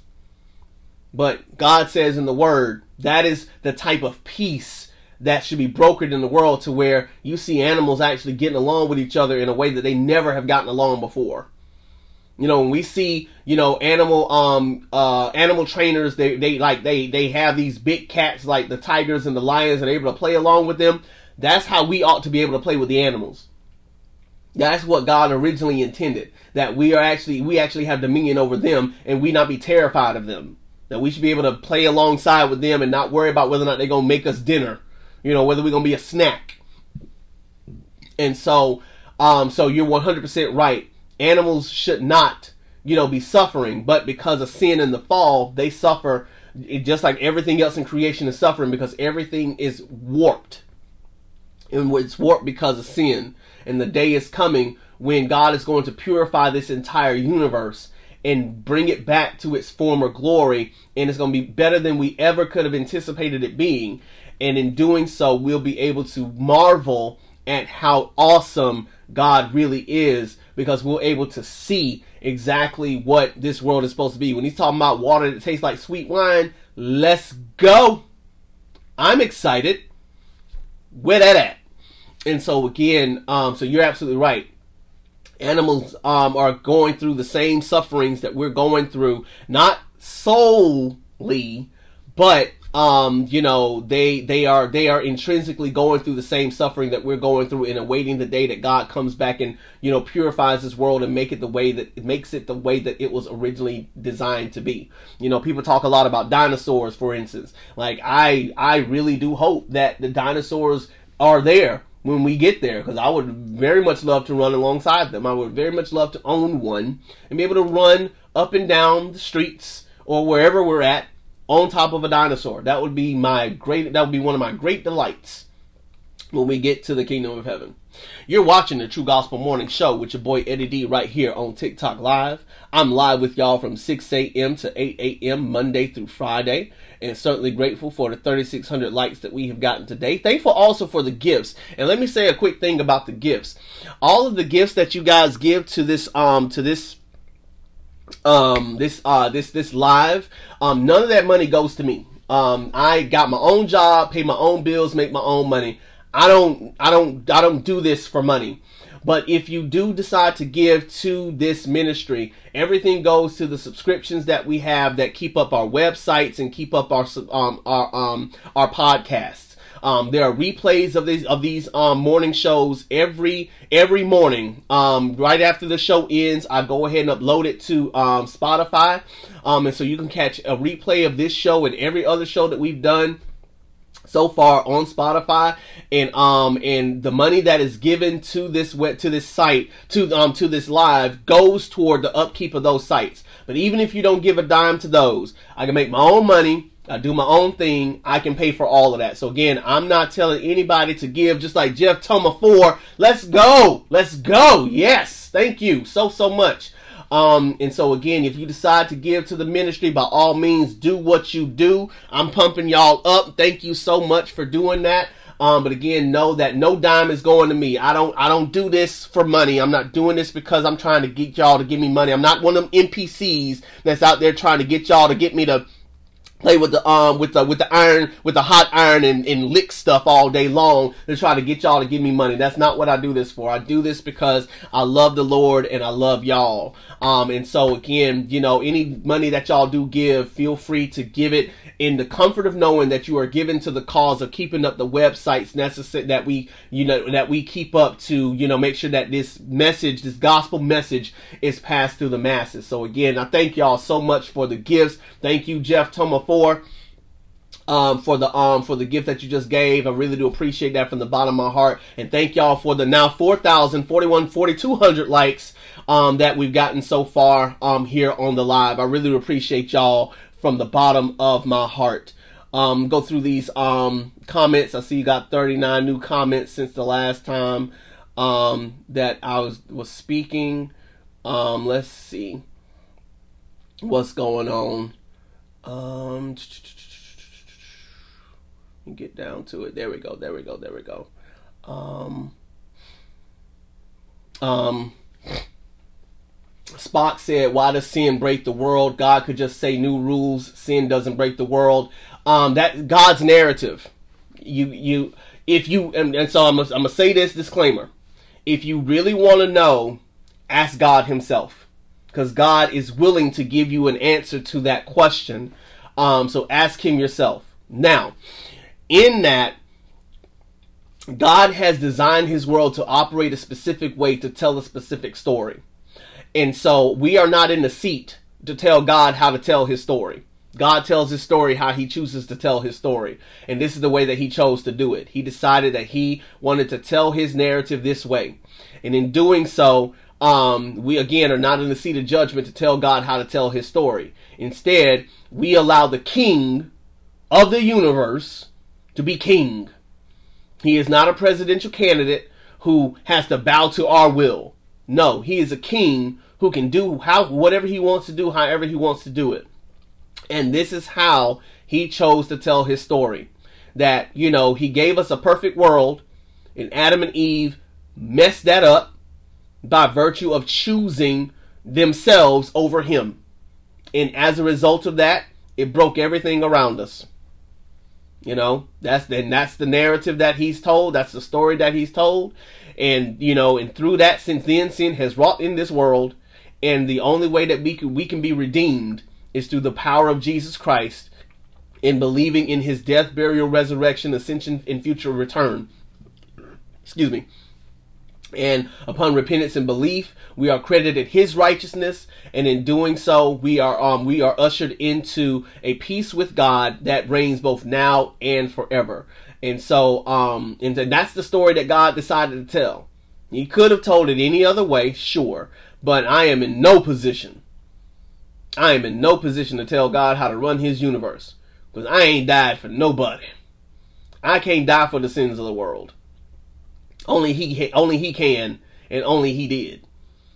But God says in the Word, that is the type of peace that should be brokered in the world, to where you see animals actually getting along with each other in a way that they never have gotten along before. You know, when we see, you know, animal um uh animal trainers, they they like they they have these big cats like the tigers and the lions, and are able to play along with them. That's how we ought to be able to play with the animals. That's what God originally intended. That we are actually we actually have dominion over them, and we not be terrified of them. That we should be able to play alongside with them and not worry about whether or not they're going to make us dinner. You know, whether we're going to be a snack. And so, um, so you're one hundred percent right. Animals should not you know, be suffering, but because of sin and the fall, they suffer just like everything else in creation is suffering, because everything is warped. And it's warped because of sin. And the day is coming when God is going to purify this entire universe and bring it back to its former glory. And it's going to be better than we ever could have anticipated it being. And in doing so, we'll be able to marvel at how awesome God really is, because we're able to see exactly what this world is supposed to be. When he's talking about water that tastes like sweet wine, let's go. I'm excited. Where that at? And so again, um, so you're absolutely right. Animals um, are going through the same sufferings that we're going through, not solely, but Um, you know, they, they are, they are intrinsically going through the same suffering that we're going through, and awaiting the day that God comes back and, you know, purifies this world and make it the way that it makes it the way that it was originally designed to be. You know, people talk a lot about dinosaurs, for instance. Like I, I really do hope that the dinosaurs are there when we get there, because I would very much love to run alongside them. I would very much love to own one and be able to run up and down the streets or wherever we're at on top of a dinosaur. That would be my great, that would be one of my great delights when we get to the kingdom of heaven. You're watching the True Gospel Morning Show with your boy Eddie D right here on TikTok Live. I'm live with y'all from six a.m. to eight a.m. Monday through Friday. And certainly grateful for the thirty-six hundred likes that we have gotten today. Thankful also for the gifts. And let me say a quick thing about the gifts. All of the gifts that you guys give to this, um, to this Um, this, uh, this, this live, um, none of that money goes to me. Um, I got my own job, pay my own bills, make my own money. I don't, I don't, I don't do this for money. But if you do decide to give to this ministry, everything goes to the subscriptions that we have that keep up our websites and keep up our, um, our, um, our podcasts. Um, there are replays of these, of these, um, morning shows every, every morning. Um, right after the show ends, I go ahead and upload it to, um, Spotify. Um, and so you can catch a replay of this show and every other show that we've done so far on Spotify. And, um, and the money that is given to this, to this site, to, um, to this live goes toward the upkeep of those sites. But even if you don't give a dime to those, I can make my own money. I do my own thing. I can pay for all of that. So again, I'm not telling anybody to give, just like Jeff Thomas for. Let's go. Let's go. Yes. Thank you so, so much. Um, and so again, if you decide to give to the ministry, by all means, do what you do. I'm pumping y'all up. Thank you so much for doing that. Um, but again, know that no dime is going to me. I don't, I don't do this for money. I'm not doing this because I'm trying to get y'all to give me money. I'm not one of them N P Cs that's out there trying to get y'all to get me to play with the, um, with the, with the iron, with the hot iron and, and lick stuff all day long to try to get y'all to give me money. That's not what I do this for. I do this because I love the Lord and I love y'all. Um, and so again, you know, any money that y'all do give, feel free to give it in the comfort of knowing that you are given to the cause of keeping up the websites necessary that we, you know, that we keep up to, you know, make sure that this message, this gospel message is passed through the masses. So again, I thank y'all so much for the gifts. Thank you, Jeff Thomas, for um for the um for the gift that you just gave. I really do appreciate that from the bottom of my heart, and thank y'all for the now four thousand forty-one, forty-two hundred likes um that we've gotten so far um here on the live. I really do appreciate y'all from the bottom of my heart. Um go through these um comments. I see you got thirty-nine new comments since the last time um that I was was speaking. Um let's see what's going on. Um, get down to it. There we go. There we go. There we go. Um, um, Spock said, why does sin break the world? God could just say new rules. Sin doesn't break the world. Um, that God's narrative. You, you, if you, and, and so I'm gonna, I'm gonna say this disclaimer. If you really want to know, ask God himself. Because God is willing to give you an answer to that question. Um, so ask him yourself. Now, in that, God has designed his world to operate a specific way to tell a specific story. And so we are not in the seat to tell God how to tell his story. God tells his story how he chooses to tell his story. And this is the way that he chose to do it. He decided that he wanted to tell his narrative this way. And in doing so, Um, we, again, are not in the seat of judgment to tell God how to tell his story. Instead, we allow the king of the universe to be king. He is not a presidential candidate who has to bow to our will. No, he is a king who can do how whatever he wants to do, however he wants to do it. And this is how he chose to tell his story. That, you know, he gave us a perfect world, and Adam and Eve messed that up by virtue of choosing themselves over him. And as a result of that, it broke everything around us. You know, that's the, and that's the narrative that he's told. That's the story that he's told. And, you know, and through that, since then, sin has wrought in this world. And the only way that we can, we can be redeemed is through the power of Jesus Christ and believing in his death, burial, resurrection, ascension, and future return. Excuse me. And upon repentance and belief, we are credited his righteousness, and in doing so, we are um we are ushered into a peace with God that reigns both now and forever. And so um and that's the story that God decided to tell. He could have told it any other way, sure, but I am in no position. I am in no position to tell God how to run his universe, because I ain't died for nobody. I can't die for the sins of the world. Only he, only he can, and only he did.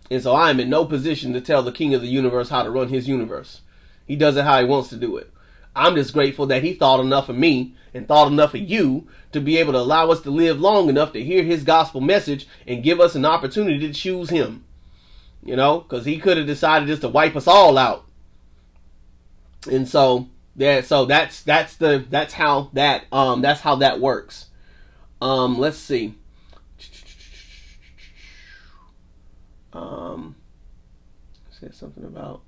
And so I am in no position to tell the king of the universe how to run his universe. He does it how he wants to do it. I'm just grateful that he thought enough of me and thought enough of you to be able to allow us to live long enough to hear his gospel message and give us an opportunity to choose him. You know, because he could have decided just to wipe us all out. And so that, so that's that's the that's how that um that's how that works. Um, let's see. Um, said something about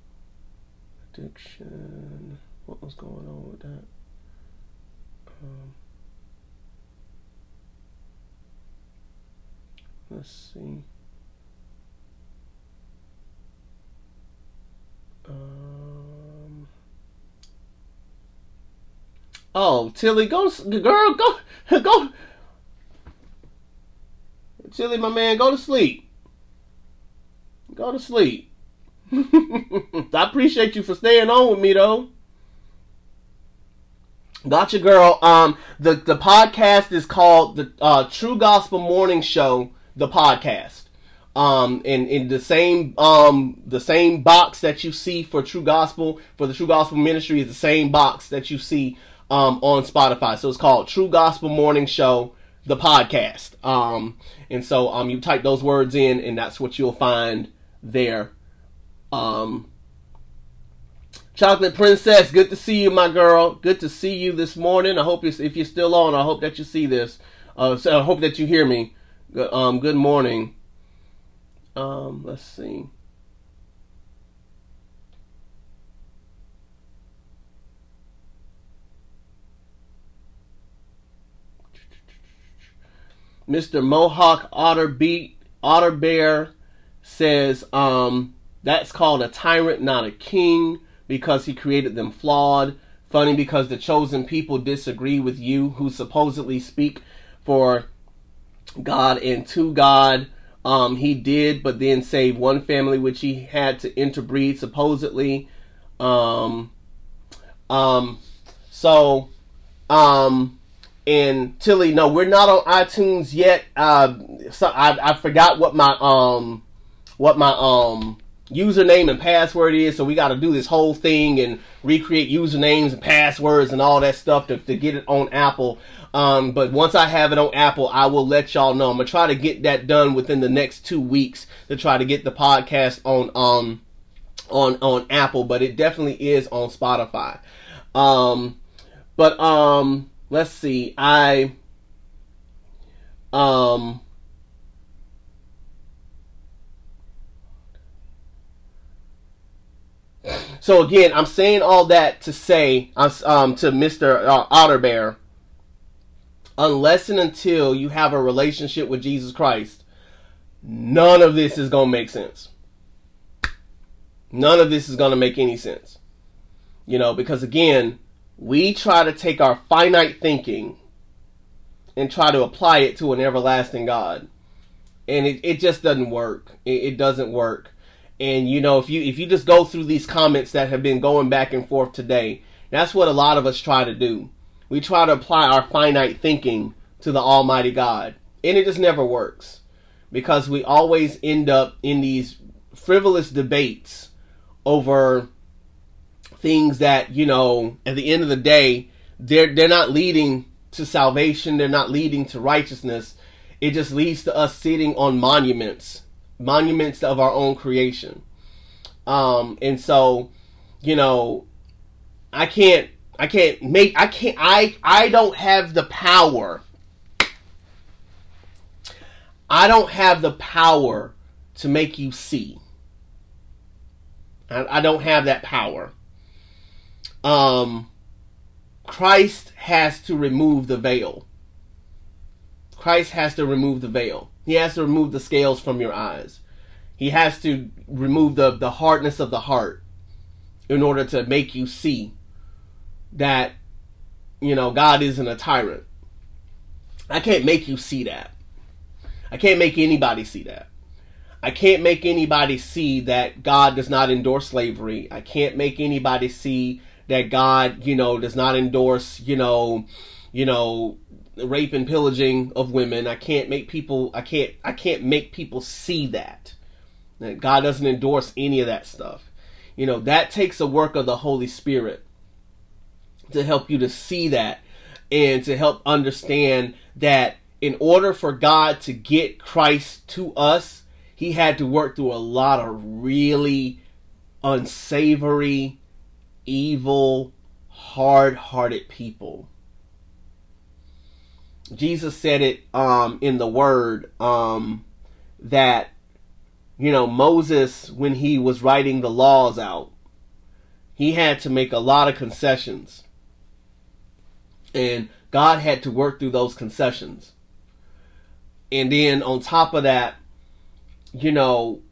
addiction. What was going on with that? Um, let's see. Um, oh, Tilly, go, girl, go, go. Tilly, my man, go to sleep. Go to sleep. I appreciate you for staying on with me, though. Gotcha, girl. Um, the, the podcast is called the uh, True Gospel Morning Show, the podcast. Um, and in the same um the same box that you see for True Gospel, for the True Gospel Ministry, is the same box that you see um on Spotify. So it's called True Gospel Morning Show, the podcast. Um, and so um you type those words in, and that's what you'll find there. Um, Chocolate Princess, good to see you, my girl. Good to see you this morning. I hope you're, if you're still on, I hope that you see this. Uh, so I hope that you hear me. Um, good morning. Um, let's see. Mister Mohawk Otterbear, Otterbear says, um, that's called a tyrant, not a king, because he created them flawed. Funny, because the chosen people disagree with you, who supposedly speak for God and to God. Um, he did, but then save one family, which he had to interbreed, supposedly. Um, um, so, um, and Tilly, no, we're not on iTunes yet. Uh, so I, I forgot what my, um, what my um username and password is, so we got to do this whole thing and recreate usernames and passwords and all that stuff to, to get it on Apple. Um, but once I have it on Apple, I will let y'all know. I'm gonna try to get that done within the next two weeks to try to get the podcast on um on on Apple, but it definitely is on Spotify. Um, but um, let's see, I um. So again, I'm saying all that to say um, to Mister Uh, Otterbear, unless and until you have a relationship with Jesus Christ, none of this is going to make sense. None of this is going to make any sense. You know, because again, we try to take our finite thinking and try to apply it to an everlasting God. And it, it just doesn't work. It, it doesn't work. And, you know, if you if you just go through these comments that have been going back and forth today, that's what a lot of us try to do. We try to apply our finite thinking to the Almighty God. And it just never works, because we always end up in these frivolous debates over things that, you know, at the end of the day, they're, they're not leading to salvation. They're not leading to righteousness. It just leads to us sitting on monuments, monuments of our own creation. Um, and so, you know, I can't, I can't make, I can't, I, I don't have the power. I don't have the power to make you see. I, I don't have that power. Um, Christ has to remove the veil. Christ has to remove the veil. He has to remove the scales from your eyes. He has to remove the, the hardness of the heart in order to make you see that, you know, God isn't a tyrant. I can't make you see that. I can't make anybody see that. I can't make anybody see that God does not endorse slavery. I can't make anybody see that God, you know, does not endorse, you know, you know, rape and pillaging of women. I can't make people, I can't, I can't make people see that. That God doesn't endorse any of that stuff. You know, that takes the work of the Holy Spirit to help you to see that and to help understand that in order for God to get Christ to us, he had to work through a lot of really unsavory, evil, hard-hearted people. Jesus said it um, in the Word um, that, you know, Moses, when he was writing the laws out, he had to make a lot of concessions. And God had to work through those concessions. And then on top of that, you know,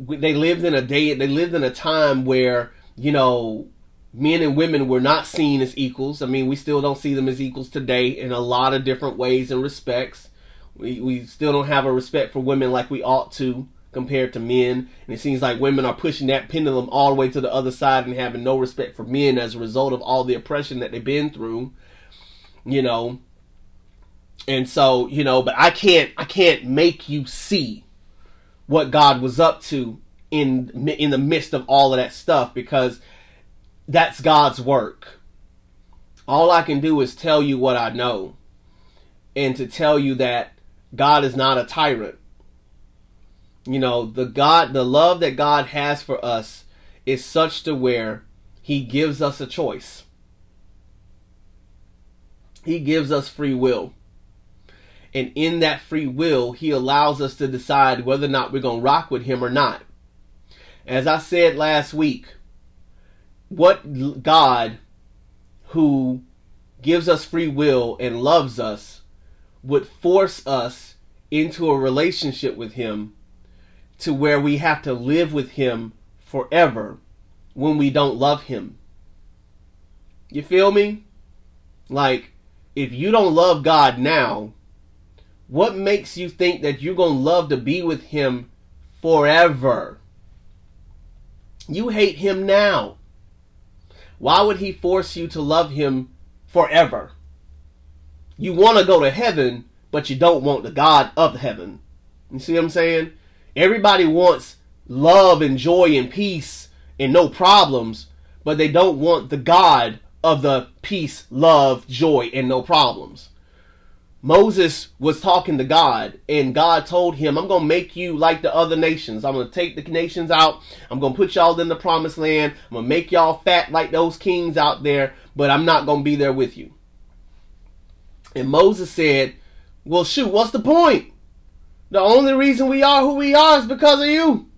they lived in a day, they lived in a time where, you know, men and women were not seen as equals. I mean, we still don't see them as equals today in a lot of different ways and respects. We we still don't have a respect for women like we ought to compared to men. And it seems like women are pushing that pendulum all the way to the other side and having no respect for men as a result of all the oppression that they've been through, you know. And so, you know, but I can't, I can't make you see what God was up to in in the midst of all of that stuff, because that's God's work. All I can do is tell you what I know, and to tell you that God is not a tyrant. You know, the God, the love that God has for us is such to where he gives us a choice. He gives us free will. And in that free will, he allows us to decide whether or not we're going to rock with him or not. As I said last week, what God, who gives us free will and loves us, would force us into a relationship with him to where we have to live with him forever when we don't love him? You feel me? Like, if you don't love God now, what makes you think that you're going to love to be with him forever? You hate him now. Why would he force you to love him forever? You want to go to heaven, but you don't want the God of heaven. You see what I'm saying? Everybody wants love and joy and peace and no problems, but they don't want the God of the peace, love, joy, and no problems. Moses was talking to God, and God told him, I'm going to make you like the other nations. I'm going to take the nations out. I'm going to put y'all in the promised land. I'm going to make y'all fat like those kings out there, but I'm not going to be there with you. And Moses said, well, shoot, what's the point? The only reason we are who we are is because of you.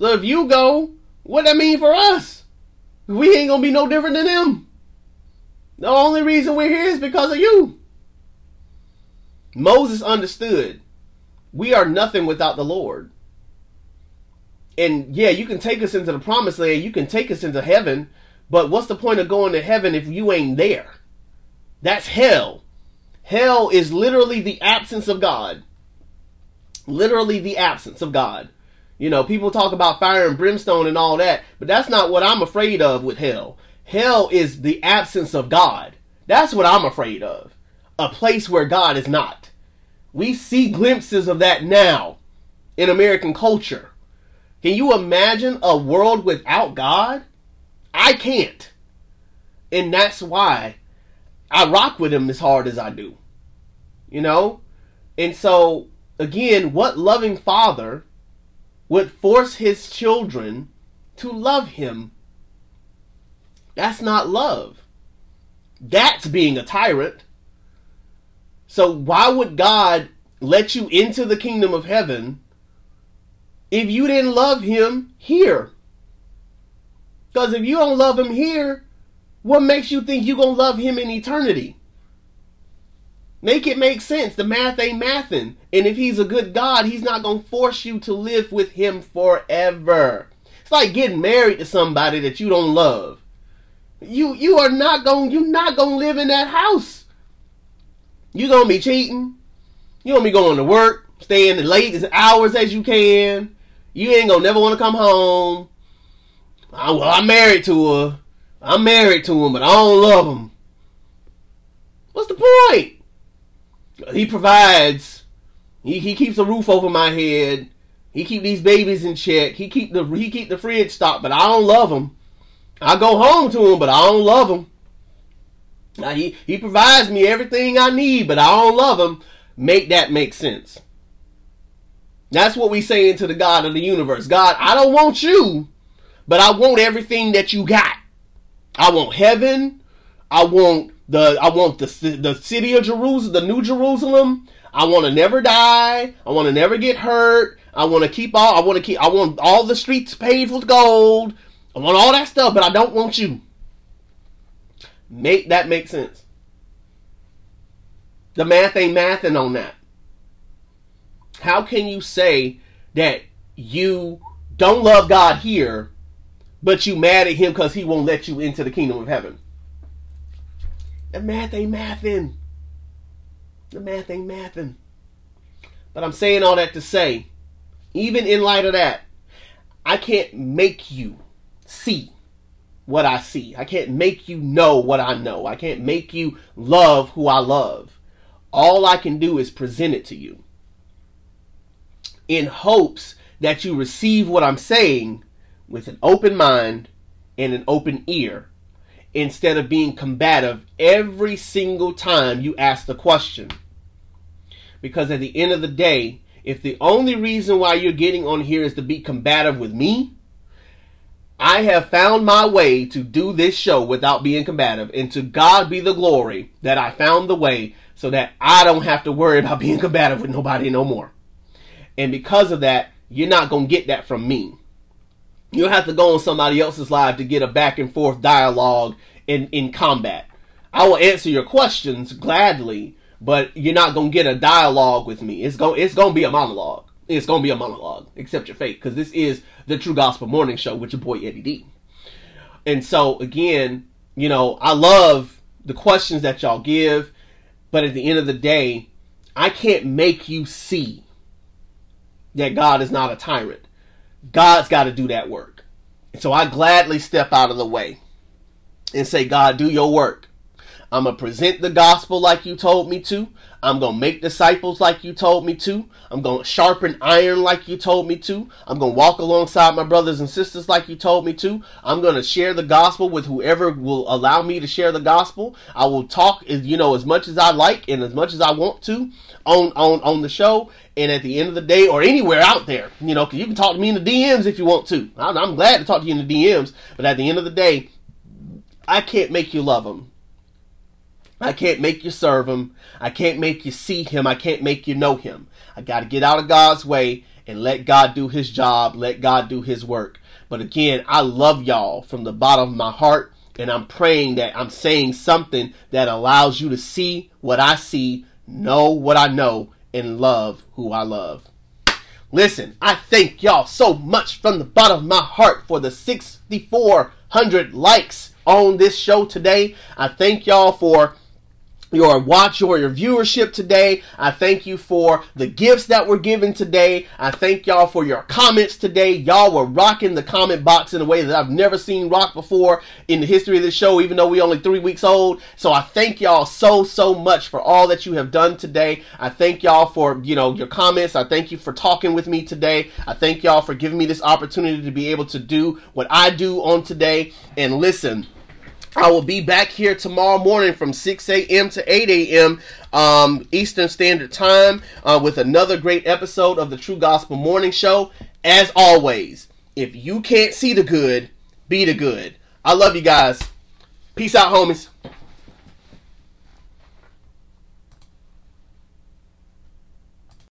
So if you go, what that mean for us? We ain't going to be no different than them. The only reason we're here is because of you. Moses understood we are nothing without the Lord. And yeah, you can take us into the promised land, you can take us into heaven, but what's the point of going to heaven if you ain't there? That's hell. Hell is literally the absence of God. literally the absence of God. You know, people talk about fire and brimstone and all that, but that's not what I'm afraid of with hell. Hell is the absence of God. That's what I'm afraid of. A place where God is not. We see glimpses of that now in American culture. Can you imagine a world without God? I can't. And that's why I rock with him as hard as I do. You know? And so, again, what loving father would force his children to love him? That's not love. That's being a tyrant. So why would God let you into the kingdom of heaven if you didn't love him here? Because if you don't love him here, what makes you think you're going to love him in eternity? Make it make sense. The math ain't mathing. And if he's a good God, he's not going to force you to live with him forever. It's like getting married to somebody that you don't love. You you are not going you're not going to live in that house. You're going to be cheating. You're going to be going to work, staying as late as hours as you can. You ain't gonna never want to come home. I, well, I'm married to her. I'm married to him, but I don't love him. What's the point? He provides. He he keeps a roof over my head. He keep these babies in check. He keep the he keep the fridge stocked, but I don't love him. I go home to him, but I don't love him. Now, he he provides me everything I need, but I don't love him. Make that make sense. That's what we saying to the God of the universe. God, I don't want you, but I want everything that you got. I want heaven. I want the I want the the city of Jerusalem, the New Jerusalem. I want to never die. I want to never get hurt. I want to keep all. I want to keep. I want all the streets paved with gold. I want all that stuff, but I don't want you. Make that make sense. The math ain't mathing on that. How can you say that you don't love God here, but you mad at him because he won't let you into the kingdom of heaven? The math ain't mathing. The math ain't mathing. But I'm saying all that to say, even in light of that, I can't make you see what I see. I can't make you know what I know. I can't make you love who I love. All I can do is present it to you in hopes that you receive what I'm saying with an open mind and an open ear, instead of being combative every single time you ask the question. Because at the end of the day, if the only reason why you're getting on here is to be combative with me, I have found my way to do this show without being combative. And to God be the glory that I found the way so that I don't have to worry about being combative with nobody no more. And because of that, you're not going to get that from me. You'll have to go on somebody else's live to get a back and forth dialogue in, in combat. I will answer your questions gladly, but you're not going to get a dialogue with me. It's going it's going to be a monologue. It's going to be a monologue. Accept your fate, because this is the True Gospel Morning Show with your boy Eddie D. And so, again, you know, I love the questions that y'all give, but at the end of the day, I can't make you see that God is not a tyrant. God's got to do that work. And so I gladly step out of the way and say, God, do your work. I'm going to present the gospel like you told me to. I'm going to make disciples like you told me to. I'm going to sharpen iron like you told me to. I'm going to walk alongside my brothers and sisters like you told me to. I'm going to share the gospel with whoever will allow me to share the gospel. I will talk, you know, as much as I like and as much as I want to on, on, on the show. And at the end of the day, or anywhere out there, you know, 'cause you can talk to me in the D Ms if you want to. I'm, I'm glad to talk to you in the D Ms. But at the end of the day, I can't make you love them. I can't make you serve him. I can't make you see him. I can't make you know him. I got to get out of God's way and let God do his job. Let God do his work. But again, I love y'all from the bottom of my heart. And I'm praying that I'm saying something that allows you to see what I see, know what I know, and love who I love. Listen, I thank y'all so much from the bottom of my heart for the sixty-four hundred likes on this show today. I thank y'all for your watch or your viewership today. I thank you for the gifts that were given today. I thank y'all for your comments today. Y'all were rocking the comment box in a way that I've never seen rocked before in the history of this show, even though we only three weeks old. So I thank y'all so, so much for all that you have done today. I thank y'all for, you know, your comments. I thank you for talking with me today. I thank y'all for giving me this opportunity to be able to do what I do on today. And listen, I will be back here tomorrow morning from six a.m. to eight a.m. Um, Eastern Standard Time uh, with another great episode of the True Gospel Morning Show. As always, if you can't see the good, be the good. I love you guys. Peace out, homies.